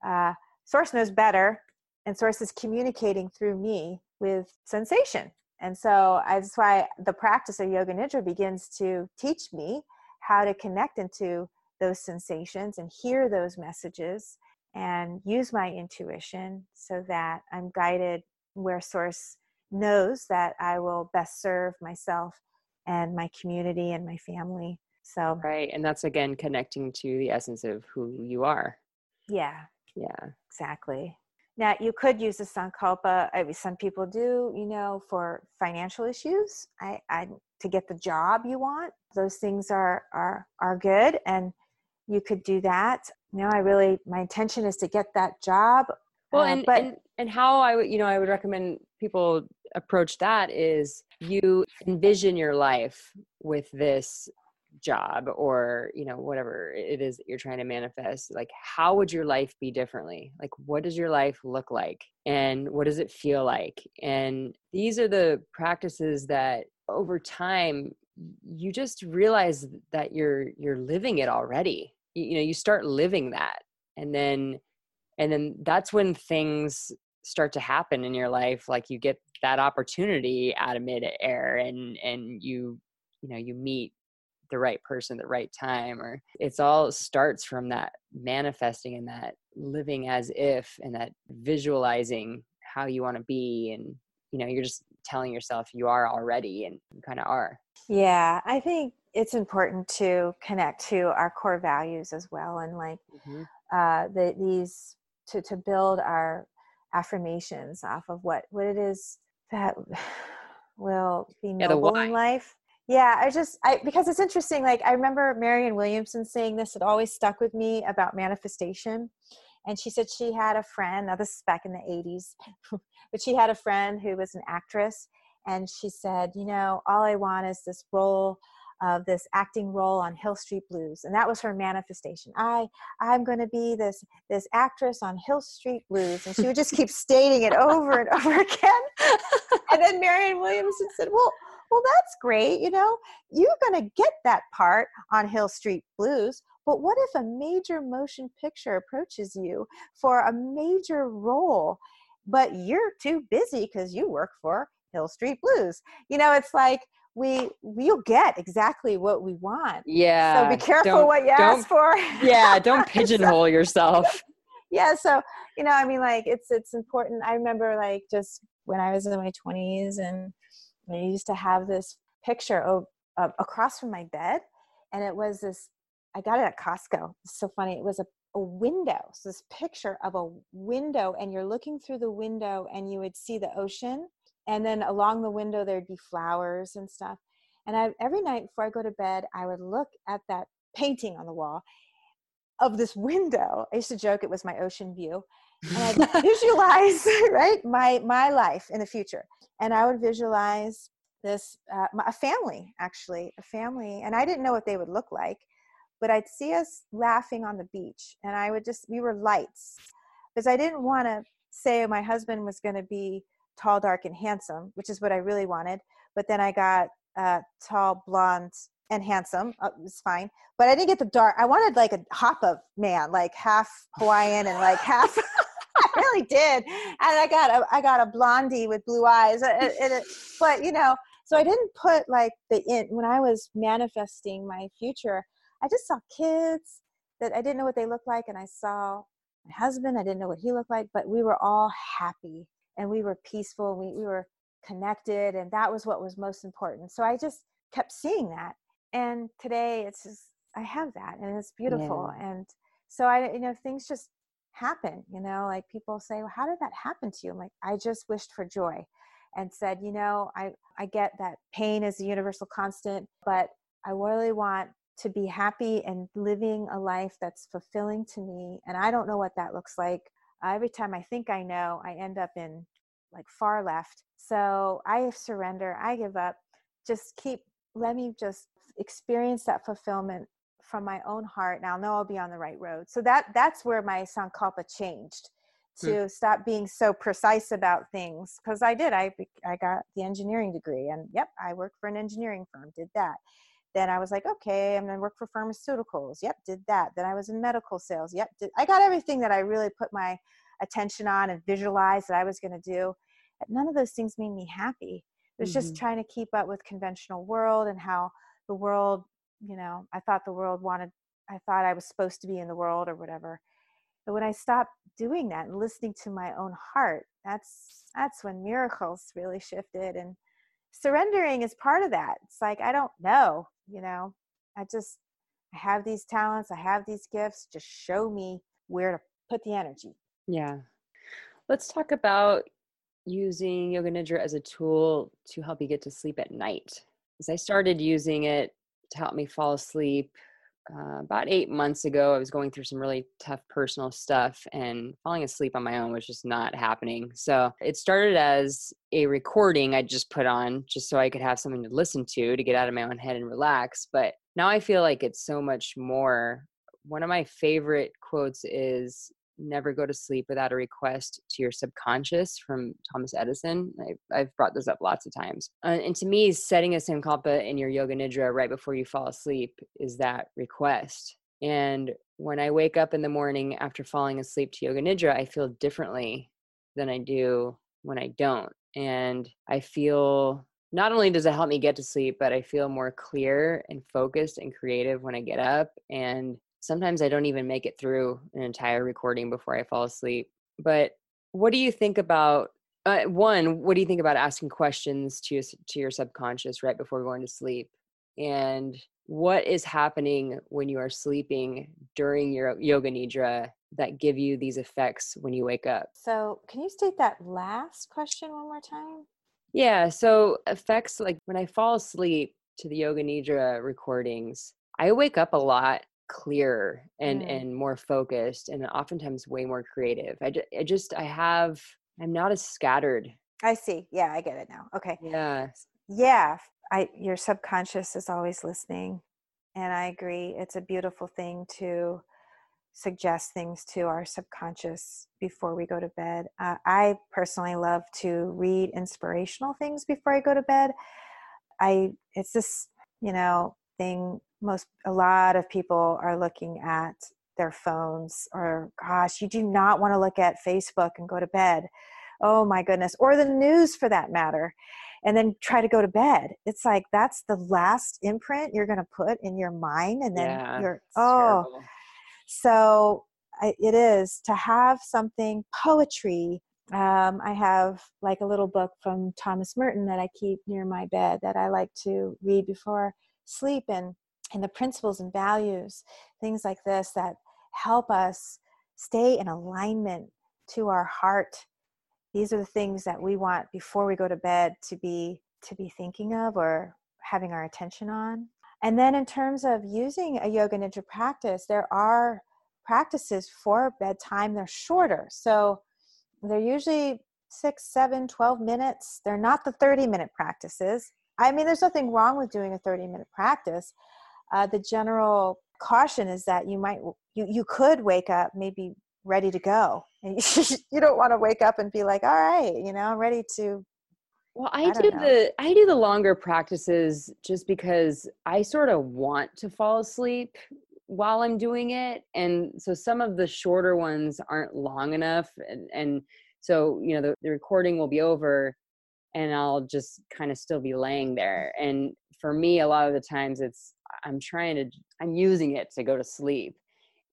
uh, source knows better, and source is communicating through me with sensation. And so that's why the practice of Yoga Nidra begins to teach me how to connect into those sensations and hear those messages and use my intuition so that I'm guided where source knows that I will best serve myself and my community and my family. So right. And that's, again, connecting to the essence of who you are. Yeah. Yeah. Exactly. Now, you could use the sankalpa, I mean, some people do, you know, for financial issues, I, I to get the job you want. Those things are are are good, and you could do that. You know, I really, my intention is to get that job. Well, uh, and, but, and and how I would, you know, I would recommend people approach that is you envision your life with this job or, you know, whatever it is that you're trying to manifest. Like, how would your life be differently? Like, what does your life look like? And what does it feel like? And these are the practices that over time, you just realize that you're, you're living it already. You, you know, you start living that. And then, and then that's when things start to happen in your life. Like, you get that opportunity out of midair, and, and you, you know, you meet the right person at the right time, or it's all starts from that manifesting and that living as if, and that visualizing how you want to be. And, you know, you're just telling yourself you are already, and you kind of are. Yeah. I think it's important to connect to our core values as well. And like, mm-hmm. uh, the, these to, to build our affirmations off of what, what it is that will be noble yeah, in life. Yeah, I just, I because it's interesting, like I remember Marianne Williamson saying this, it always stuck with me about manifestation. And she said she had a friend, now this is back in the eighties, but she had a friend who was an actress. And she said, you know, all I want is this role of this acting role on Hill Street Blues. And that was her manifestation. I, I'm going to be this, this actress on Hill Street Blues. And she would just keep stating it over and over again. And then Marianne Williamson said, well, Well, that's great. You know, you're going to get that part on Hill Street Blues. But what if a major motion picture approaches you for a major role, but you're too busy because you work for Hill Street Blues? You know, it's like we, we'll get exactly what we want. Yeah. So be careful what you ask for. Yeah. Don't pigeonhole so, yourself. Yeah. So, you know, I mean, like it's, it's important. I remember like just when I was in my twenties and I used to have this picture of, uh, across from my bed, and it was this, I got it at Costco. It's so funny. It was a, a window. So this picture of a window, and you're looking through the window and you would see the ocean. And then along the window, there'd be flowers and stuff. And I, every night before I go to bed, I would look at that painting on the wall of this window. I used to joke it was my ocean view. And I visualize, right, my my life in the future. And I would visualize this, uh, a family, actually, a family. And I didn't know what they would look like, but I'd see us laughing on the beach. And I would just, we were lights. Because I didn't want to say my husband was going to be tall, dark, and handsome, which is what I really wanted. But then I got uh, tall, blonde, and handsome. Uh, it was fine. But I didn't get the dark. I wanted like a Hapa man, like half Hawaiian and like half. I really did. And I got a, I got a blondie with blue eyes. And it, but, you know, so I didn't put like the in, when I was manifesting my future, I just saw kids that I didn't know what they looked like. And I saw my husband. I didn't know what he looked like, but we were all happy and we were peaceful. We, we were connected. And that was what was most important. So I just kept seeing that. And today it's just, I have that and it's beautiful. Yeah. And so I, you know, things just happen, you know, like people say, well, how did that happen to you? I'm like, I just wished for joy and said, you know, I, I get that pain is a universal constant, but I really want to be happy and living a life that's fulfilling to me. And I don't know what that looks like. Every time I think I know, I end up in like far left. So I surrender, I give up, just keep, let me just experience that fulfillment from my own heart. And I'll know I'll be on the right road. So that that's where my sankalpa changed to mm. stop being so precise about things. Cause I did, I, I got the engineering degree and yep, I worked for an engineering firm, did that. Then I was like, okay, I'm going to work for pharmaceuticals. Yep. Did that. Then I was in medical sales. Yep. Did, I got everything that I really put my attention on and visualized that I was going to do. But none of those things made me happy. It was mm-hmm. just trying to keep up with conventional world and how the world, you know, I thought the world wanted, I thought I was supposed to be in the world or whatever. But when I stopped doing that and listening to my own heart, that's, that's when miracles really shifted. And surrendering is part of that. It's like, I don't know, you know, I just, I have these talents. I have these gifts. Just show me where to put the energy. Yeah. Let's talk about using Yoga Nidra as a tool to help you get to sleep at night. Because I started using it to help me fall asleep uh, about eight months ago. I was going through some really tough personal stuff and falling asleep on my own was just not happening. So it started as a recording I just put on just so I could have something to listen to, to get out of my own head and relax. But now I feel like it's so much more. One of my favorite quotes is, never go to sleep without a request to your subconscious, from Thomas Edison. I've, I've brought this up lots of times. Uh, and to me, setting a sankalpa in your Yoga Nidra right before you fall asleep is that request. And when I wake up in the morning after falling asleep to Yoga Nidra, I feel differently than I do when I don't. And I feel, not only does it help me get to sleep, but I feel more clear and focused and creative when I get up. And sometimes I don't even make it through an entire recording before I fall asleep. But what do you think about, uh, one, what do you think about asking questions to your, to your subconscious right before going to sleep? And what is happening when you are sleeping during your Yoga Nidra that give you these effects when you wake up? So can you state that last question one more time? Yeah, so effects, like when I fall asleep to the Yoga Nidra recordings, I wake up a lot clearer and mm. and more focused and oftentimes way more creative. I, ju- I just I have I'm not as scattered. I see. Yeah, I get it now. Okay. Yeah. Yeah. I your subconscious is always listening, and I agree. It's a beautiful thing to suggest things to our subconscious before we go to bed. Uh, I personally love to read inspirational things before I go to bed. I it's this you know thing. Most, a lot of people are looking at their phones, or gosh, you do not want to look at Facebook and go to bed. Oh my goodness. Or the news for that matter. And then try to go to bed. It's like, that's the last imprint you're going to put in your mind. And then yeah, you're, oh, terrible. So I, it is to have something, poetry. Um, I have like a little book from Thomas Merton that I keep near my bed that I like to read before sleep. And And the principles and values, things like this that help us stay in alignment to our heart. These are the things that we want before we go to bed to be to be thinking of or having our attention on. And then in terms of using a Yoga Nidra practice, there are practices for bedtime. They're shorter. So they're usually six, seven, twelve minutes. They're not the thirty-minute practices. I mean, there's nothing wrong with doing a thirty-minute practice. Uh, the general caution is that you might, you, you could wake up maybe ready to go. And you, you don't want to wake up and be like, all right, you know, I'm ready to Well, I, I do the I do the longer practices just because I sort of want to fall asleep while I'm doing it. And so some of the shorter ones aren't long enough. And, and so, you know, the, the recording will be over and I'll just kind of still be laying there. And for me, a lot of the times it's, I'm trying to, I'm using it to go to sleep.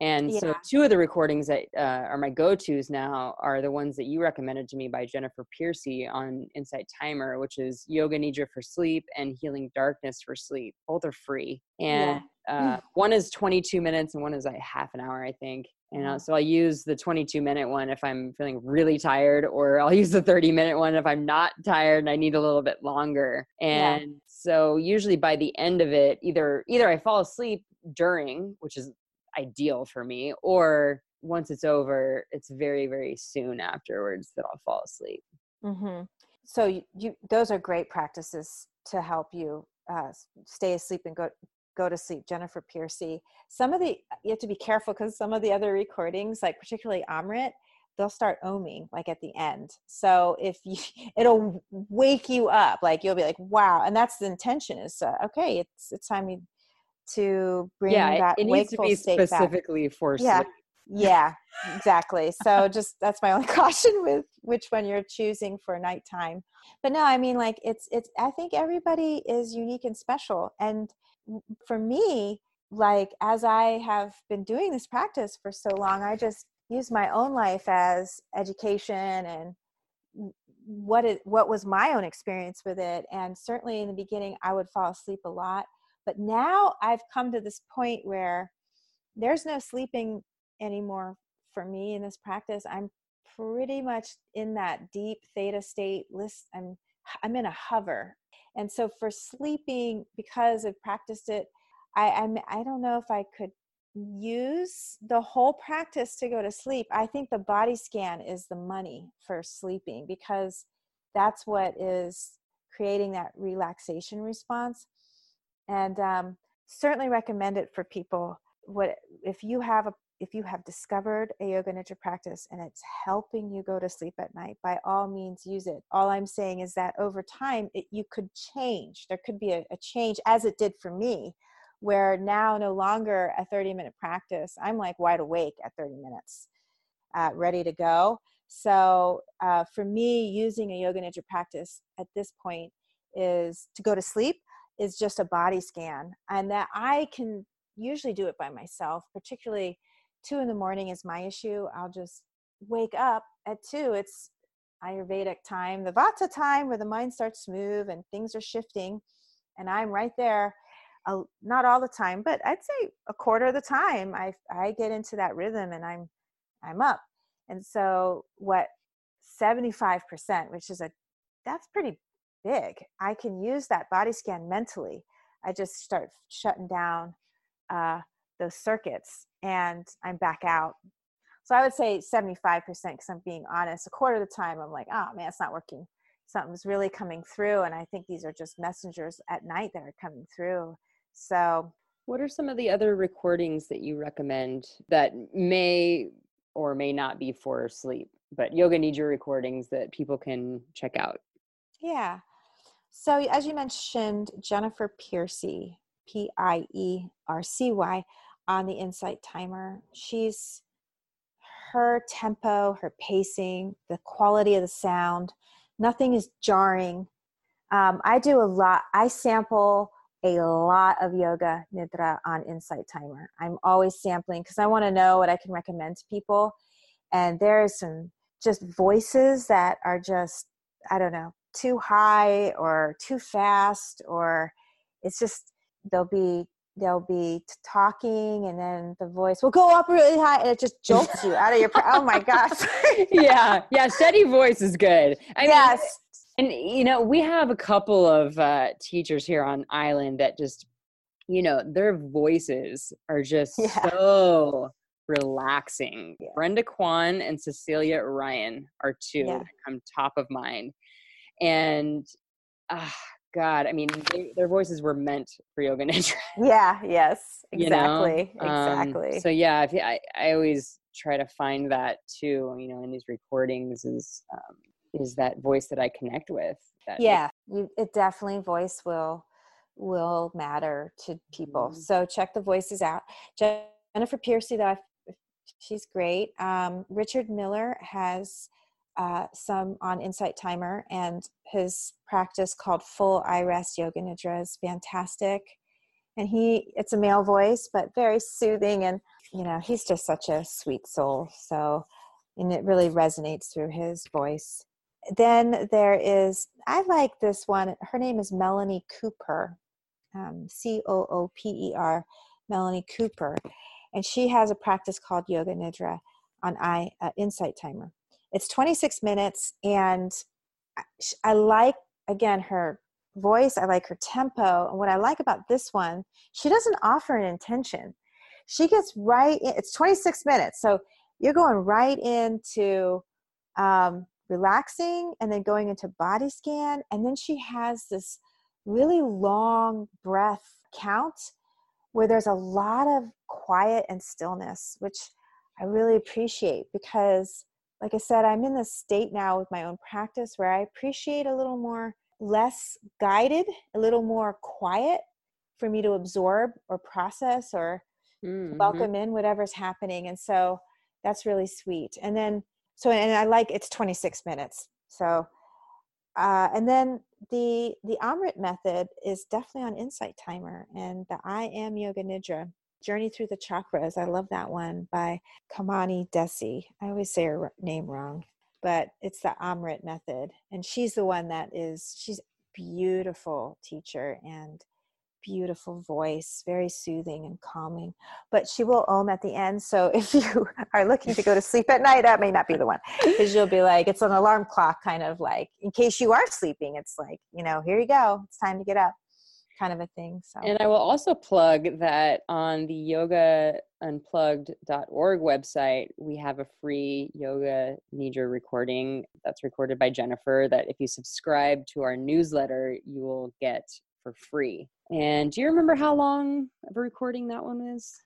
And yeah. so two of the recordings that uh, are my go-tos now are the ones that you recommended to me by Jennifer Piercy on Insight Timer, which is Yoga Nidra for Sleep and Healing Darkness for Sleep. Both are free. And yeah. uh, mm. one is twenty-two minutes and one is like half an hour, I think. And uh, so I'll use the twenty-two minute one if I'm feeling really tired, or I'll use the thirty minute one if I'm not tired and I need a little bit longer. And yeah. so usually by the end of it, either either I fall asleep during, which is ideal for me, or once it's over, it's very, very soon afterwards that I'll fall asleep. Mm-hmm. So you, you, those are great practices to help you uh, stay asleep and go, go to sleep. Jennifer Piercy, some of the, you have to be careful because some of the other recordings, like particularly Amrit, they'll start oming like at the end. So if you, it'll wake you up, like you'll be like, wow. And that's the intention is uh, okay. It's, it's time you, to bring yeah, that it, it wakeful needs to be state specifically back. For yeah. sleep. Yeah, exactly. So just, that's my only caution with which one you're choosing for nighttime. But no, I mean, like it's, it's, I think everybody is unique and special. And for me, like, as I have been doing this practice for so long, I just use my own life as education and what it, what was my own experience with it. And certainly in the beginning, I would fall asleep a lot. But now I've come to this point where there's no sleeping anymore for me in this practice. I'm pretty much in that deep theta state list. I'm, I'm in a hover. And so for sleeping, because I've practiced it, I, I'm, I don't know if I could use the whole practice to go to sleep. I think the body scan is the money for sleeping because that's what is creating that relaxation response. And um, certainly recommend it for people. What if you have a if you have discovered a Yoga Nidra practice and it's helping you go to sleep at night? By all means, use it. All I'm saying is that over time, it, you could change. There could be a, a change, as it did for me, where now no longer a thirty minute practice. I'm like wide awake at thirty minutes, uh, ready to go. So uh, for me, using a Yoga Nidra practice at this point is to go to sleep. Is just a body scan, and that I can usually do it by myself, particularly two in the morning is my issue. I'll just wake up at two. It's Ayurvedic time, the Vata time where the mind starts to move and things are shifting. And I'm right there, uh, not all the time, but I'd say a quarter of the time I I get into that rhythm and I'm I'm up. And so what seventy-five percent, which is a, that's pretty big. I can use that body scan mentally. I just start shutting down uh, those circuits and I'm back out. So I would say seventy-five percent because I'm being honest. A quarter of the time I'm like, oh man, it's not working. Something's really coming through. And I think these are just messengers at night that are coming through. So what are some of the other recordings that you recommend that may or may not be for sleep, but Yoga Nidra recordings that people can check out? Yeah. So as you mentioned, Jennifer Piercy, P I E R C Y, on the Insight Timer. She's, her tempo, her pacing, the quality of the sound, nothing is jarring. Um, I do a lot, I sample a lot of Yoga Nidra on Insight Timer. I'm always sampling because I want to know what I can recommend to people. And there are some just voices that are just, I don't know, too high or too fast, or it's just they'll be they'll be talking and then the voice will go up really high and it just jolts you out of your pr- oh my gosh. yeah yeah steady voice is good. I yes mean, and you know, we have a couple of uh teachers here on island that just, you know, their voices are just yeah. so relaxing. yeah. Brenda Kwan and Cecilia Ryan are two yeah. that come top of mind. And, ah, oh God, I mean, they, their voices were meant for Yoga Nidra. Yeah, yes, exactly, you know? exactly. Um, so yeah, if, I, I always try to find that too, you know, in these recordings is, um, is that voice that I connect with. That yeah, you, it definitely voice will will matter to people. Mm-hmm. So check the voices out. Jennifer Piercy, though, she's great. Um, Richard Miller has uh, some on Insight Timer, and his practice called Full iRest Yoga Nidra is fantastic. And he, it's a male voice, but very soothing. And, you know, he's just such a sweet soul. So, and it really resonates through his voice. Then there is, I like this one. Her name is Melanie Cooper, um, C O O P E R, Melanie Cooper. And she has a practice called Yoga Nidra on I uh, Insight Timer. It's twenty-six minutes. And I, I like, again, her voice. I like her tempo. And what I like about this one, she doesn't offer an intention. She gets right in. It's twenty-six minutes. So you're going right into um, relaxing and then going into body scan. And then she has this really long breath count where there's a lot of quiet and stillness, which I really appreciate because, like I said, I'm in this state now with my own practice where I appreciate a little more, less guided, a little more quiet for me to absorb or process or mm-hmm. welcome in whatever's happening. And so that's really sweet. And then, so, and I like, it's twenty-six minutes. So, uh, and then the, the Amrit method is definitely on Insight Timer, and the I Am Yoga Nidra Journey Through the Chakras. I love that one by Kamani Desi. I always say her name wrong, but it's the Amrit method. And she's the one that is, she's a beautiful teacher and beautiful voice, very soothing and calming, but she will om at the end. So if you are looking to go to sleep at night, that may not be the one, because you'll be like, it's an alarm clock, kind of like, in case you are sleeping, it's like, you know, here you go, it's time to get up, kind of a thing. So, and I will also plug that on the yoga unplugged dot org website, we have a free Yoga Nidra recording that's recorded by Jennifer, that if you subscribe to our newsletter, you will get for free. And do you remember how long of a recording that one is?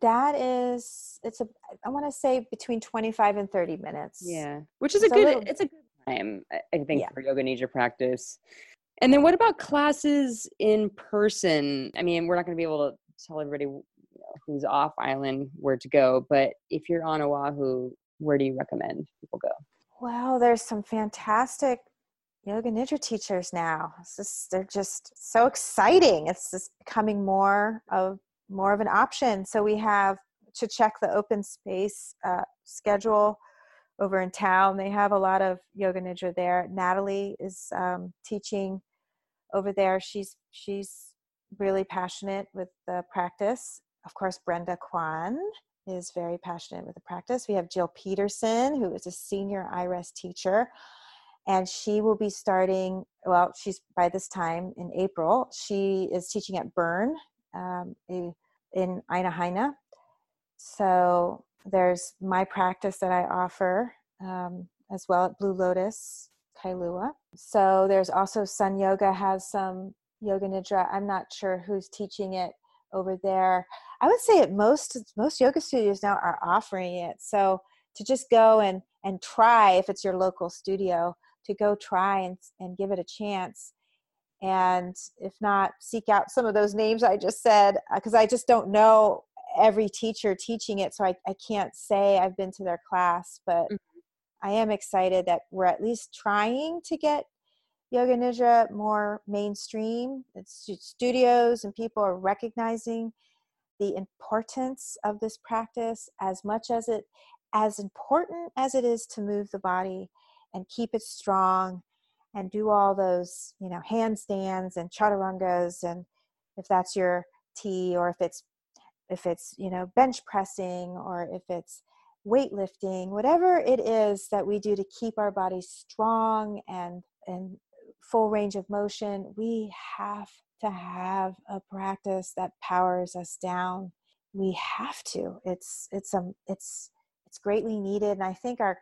That is, it's a, I want to say between twenty-five and thirty minutes. Yeah. Which is it's a good, a little, it's a good time, I think, yeah. for Yoga Nidra practice. And then what about classes in person? I mean, we're not going to be able to tell everybody who's off island where to go, but if you're on Oahu, where do you recommend people go? Well, there's some fantastic Yoga Nidra teachers now. It's just, they're just so exciting. It's just becoming more of more of an option. So we have to check the Open Space uh, schedule over in town. They have a lot of Yoga Nidra there. Natalie is um, teaching over there. She's she's really passionate with the practice. Of course, Brenda Kwan is very passionate with the practice. We have Jill Peterson, who is a senior iRest teacher. And she will be starting, well, she's by this time in April. She is teaching at Bern um, in Aina Haina. So there's my practice that I offer um, as well at Blue Lotus, Kailua. So there's also Sun Yoga has some Yoga Nidra. I'm not sure who's teaching it over there. I would say at most, most yoga studios now are offering it. So to just go and, and try, if it's your local studio, to go try and, and give it a chance. And if not, seek out some of those names I just said, because I just don't know every teacher teaching it. So I, I can't say I've been to their class, but mm-hmm. I am excited that we're at least trying to get Yoga Nidra more mainstream. It's studios and people are recognizing the importance of this practice as much as it, as important as it is to move the body and keep it strong and do all those, you know, handstands and chaturangas, and if that's your tea, or if it's, if it's, you know, bench pressing, or if it's weightlifting, whatever it is that we do to keep our body strong and, and full range of motion, we have to have a practice that powers us down. We have to, it's, it's, um, it's, It's greatly needed, and I think our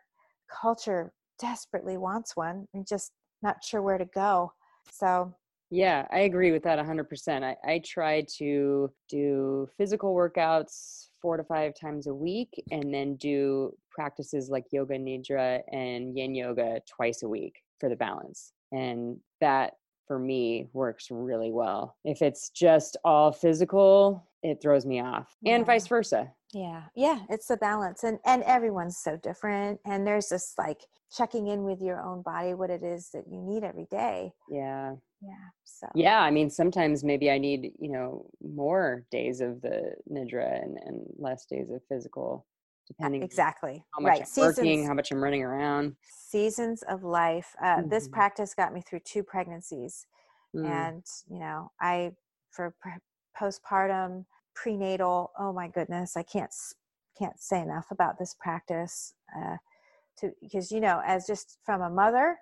culture desperately wants one and just not sure where to go. So Yeah, I agree with that one hundred percent. I, I try to do physical workouts four to five times a week and then do practices like yoga nidra and yin yoga twice a week for the balance. And that for me works really well. If it's just all physical, it throws me off, yeah. And vice versa. Yeah. Yeah. It's a balance, and, and everyone's so different. And there's this like checking in with your own body, what it is that you need every day. Yeah. Yeah. So. Yeah. I mean, sometimes maybe I need, you know, more days of the nidra and, and less days of physical, depending exactly on how much right. I'm seasons, working, how much I'm running around. Seasons of life. Uh, mm-hmm. This practice got me through two pregnancies, mm. and, you know, I, for pre- postpartum, prenatal, oh my goodness, I can't can't say enough about this practice, uh, to because, you know, as just from a mother,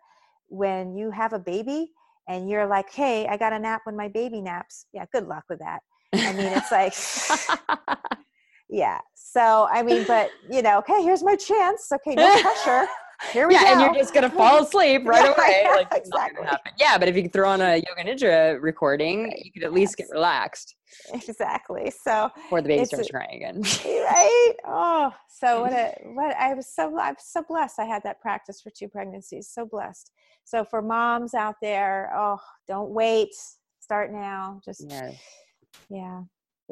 when you have a baby and you're like, hey, I got a nap when my baby naps. Yeah, good luck with that. I mean, it's like, yeah. So I mean, but you know, okay, here's my chance. Okay, no pressure. Here we yeah, go. Yeah, and you're just gonna fall asleep right yeah, away. Yeah, like, exactly. Not gonna happen. Yeah, but if you can throw on a yoga nidra recording, right. you could at yes. least get relaxed. Exactly. So before the baby starts crying again. Right. Oh, so what a what I was so I'm so blessed. I had that practice for two pregnancies. So blessed. So for moms out there, oh, don't wait. Start now. Just yes. yeah.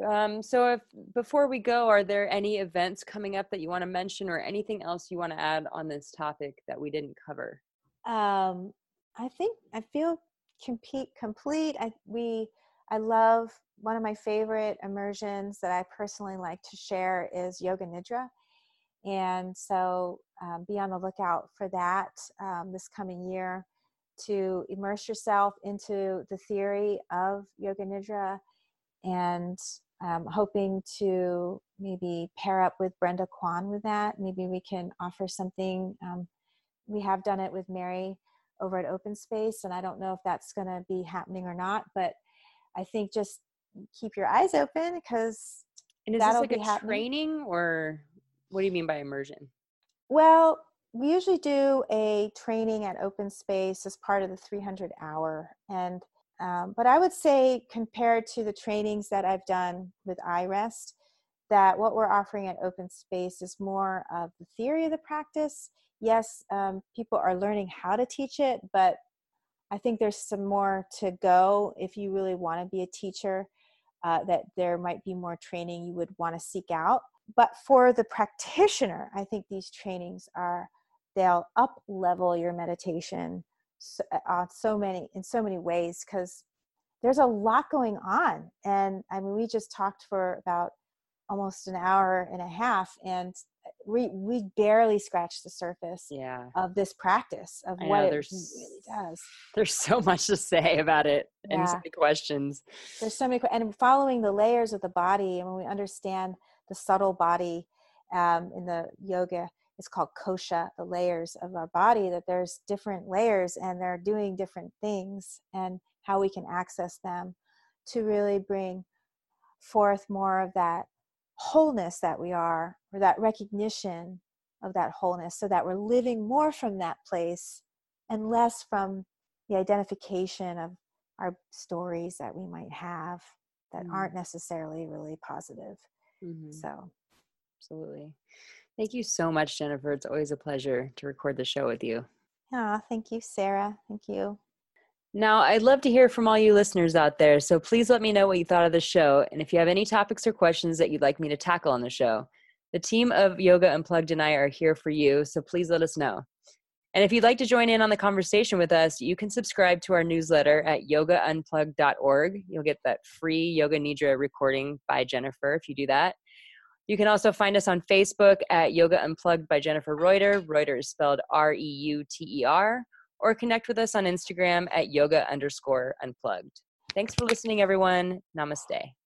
Um, so if, before we go, are there any events coming up that you want to mention or anything else you want to add on this topic that we didn't cover? Um, I think I feel compete, complete. I, we, I love one of my favorite immersions that I personally like to share is Yoga Nidra. And so, um, be on the lookout for that, um, this coming year, to immerse yourself into the theory of Yoga Nidra, and um, hoping to maybe pair up with Brenda Kwan with that. Maybe we can offer something. Um, we have done it with Mary over at Open Space, and I don't know if that's going to be happening or not, but I think just keep your eyes open, because and is that'll this like be a happening. Training, or what do you mean by immersion? Well, we usually do a training at Open Space as part of the three hundred hour, and Um, but I would say, compared to the trainings that I've done with iRest, that what we're offering at Open Space is more of the theory of the practice. Yes, um, people are learning how to teach it, but I think there's some more to go. If you really want to be a teacher, uh, that there might be more training you would want to seek out. But for the practitioner, I think these trainings are, they'll up-level your meditation So, uh, so many in so many ways, because there's a lot going on. And I mean, we just talked for about almost an hour and a half, and we we barely scratched the surface yeah. of this practice, of I what know, it really does. There's so much to say about it, yeah. and so many questions. There's so many, and following the layers of the body, and when we understand the subtle body, um, in the yoga, it's called kosha, the layers of our body, that there's different layers and they're doing different things, and how we can access them to really bring forth more of that wholeness that we are, or that recognition of that wholeness, so that we're living more from that place and less from the identification of our stories that we might have that mm-hmm. aren't necessarily really positive. Mm-hmm. So, absolutely. Thank you so much, Jennifer. It's always a pleasure to record the show with you. Ah, thank you, Sarah. Thank you. Now, I'd love to hear from all you listeners out there, so please let me know what you thought of the show, and if you have any topics or questions that you'd like me to tackle on the show. The team of Yoga Unplugged and I are here for you, so please let us know. And if you'd like to join in on the conversation with us, you can subscribe to our newsletter at yoga unplugged dot org. You'll get that free Yoga Nidra recording by Jennifer if you do that. You can also find us on Facebook at Yoga Unplugged by Jennifer Reuter. Reuter is spelled R E U T E R. Or connect with us on Instagram at yoga underscore unplugged. Thanks for listening, everyone. Namaste.